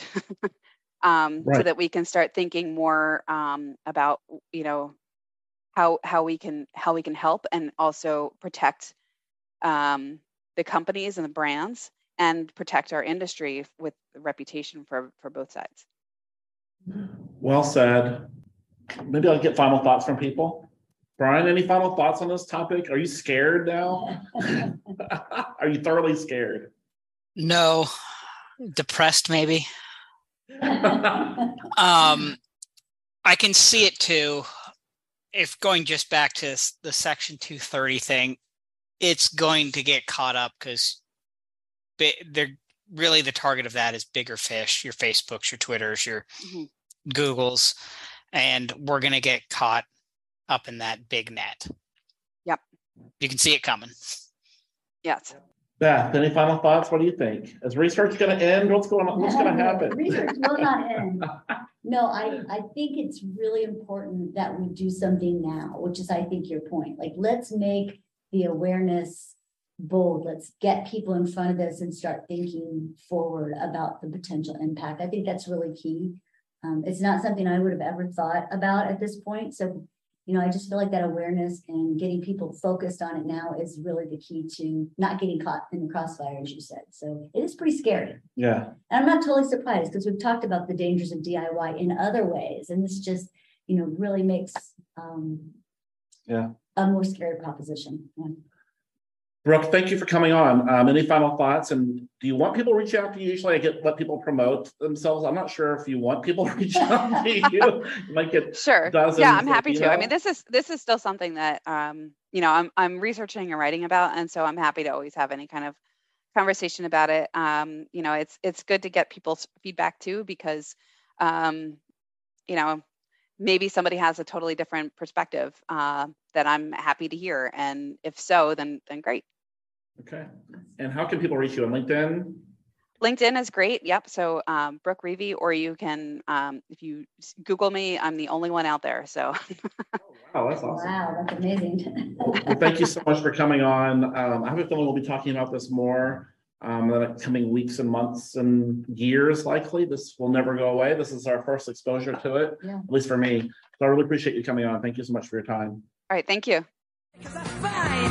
um, right. so that we can start thinking more um, about, you know, how how we can how we can help and also protect um, the companies and the brands and protect our industry with reputation for for both sides. Well said. Maybe I'll get final thoughts from people. Brian, any final thoughts on this topic? Are you scared now? Are you thoroughly scared? No. Depressed, maybe. um, I can see it too. If going just back to the Section two thirty thing, it's going to get caught up because they're really the target of that is bigger fish, your Facebooks, your Twitters, your mm-hmm. Googles, and we're going to get caught up in that big net. Yep. You can see it coming. Yes. Beth, any final thoughts? What do you think? Is research going to end? What's going on? What's going to happen? Research will not end. No, I, I think it's really important that we do something now, which is, I think, your point. Like, let's make the awareness bold. Let's get people in front of this and start thinking forward about the potential impact. I think that's really key. Um, it's not something I would have ever thought about at this point. So, you know, I just feel like that awareness and getting people focused on it now is really the key to not getting caught in the crossfire, as you said. So it is pretty scary. Yeah. And I'm not totally surprised because we've talked about the dangers of D I Y in other ways. And this just, you know, really makes um, yeah, a more scary proposition. Yeah. Brooke, thank you for coming on. Um, any final thoughts? And do you want people to reach out to you? Usually I get let people promote themselves. I'm not sure if you want people to reach out to you. You might get sure. Dozens, yeah, I'm happy to. Know. I mean, this is this is still something that um, you know, I'm I'm researching and writing about. And so I'm happy to always have any kind of conversation about it. Um, you know, it's it's good to get people's feedback too, because um, you know, maybe somebody has a totally different perspective uh, that I'm happy to hear. And if so, then then great. Okay. And how can people reach you on LinkedIn? LinkedIn is great. Yep. So um, Brooke Reevy, or you can, um, if you Google me, I'm the only one out there. So. Oh, wow, that's awesome. Wow, that's amazing. Well, thank you so much for coming on. Um, I have a feeling we'll be talking about this more um, in the coming weeks and months and years, likely. This will never go away. This is our first exposure to it, yeah. At least for me. So I really appreciate you coming on. Thank you so much for your time. All right. Thank you. E M I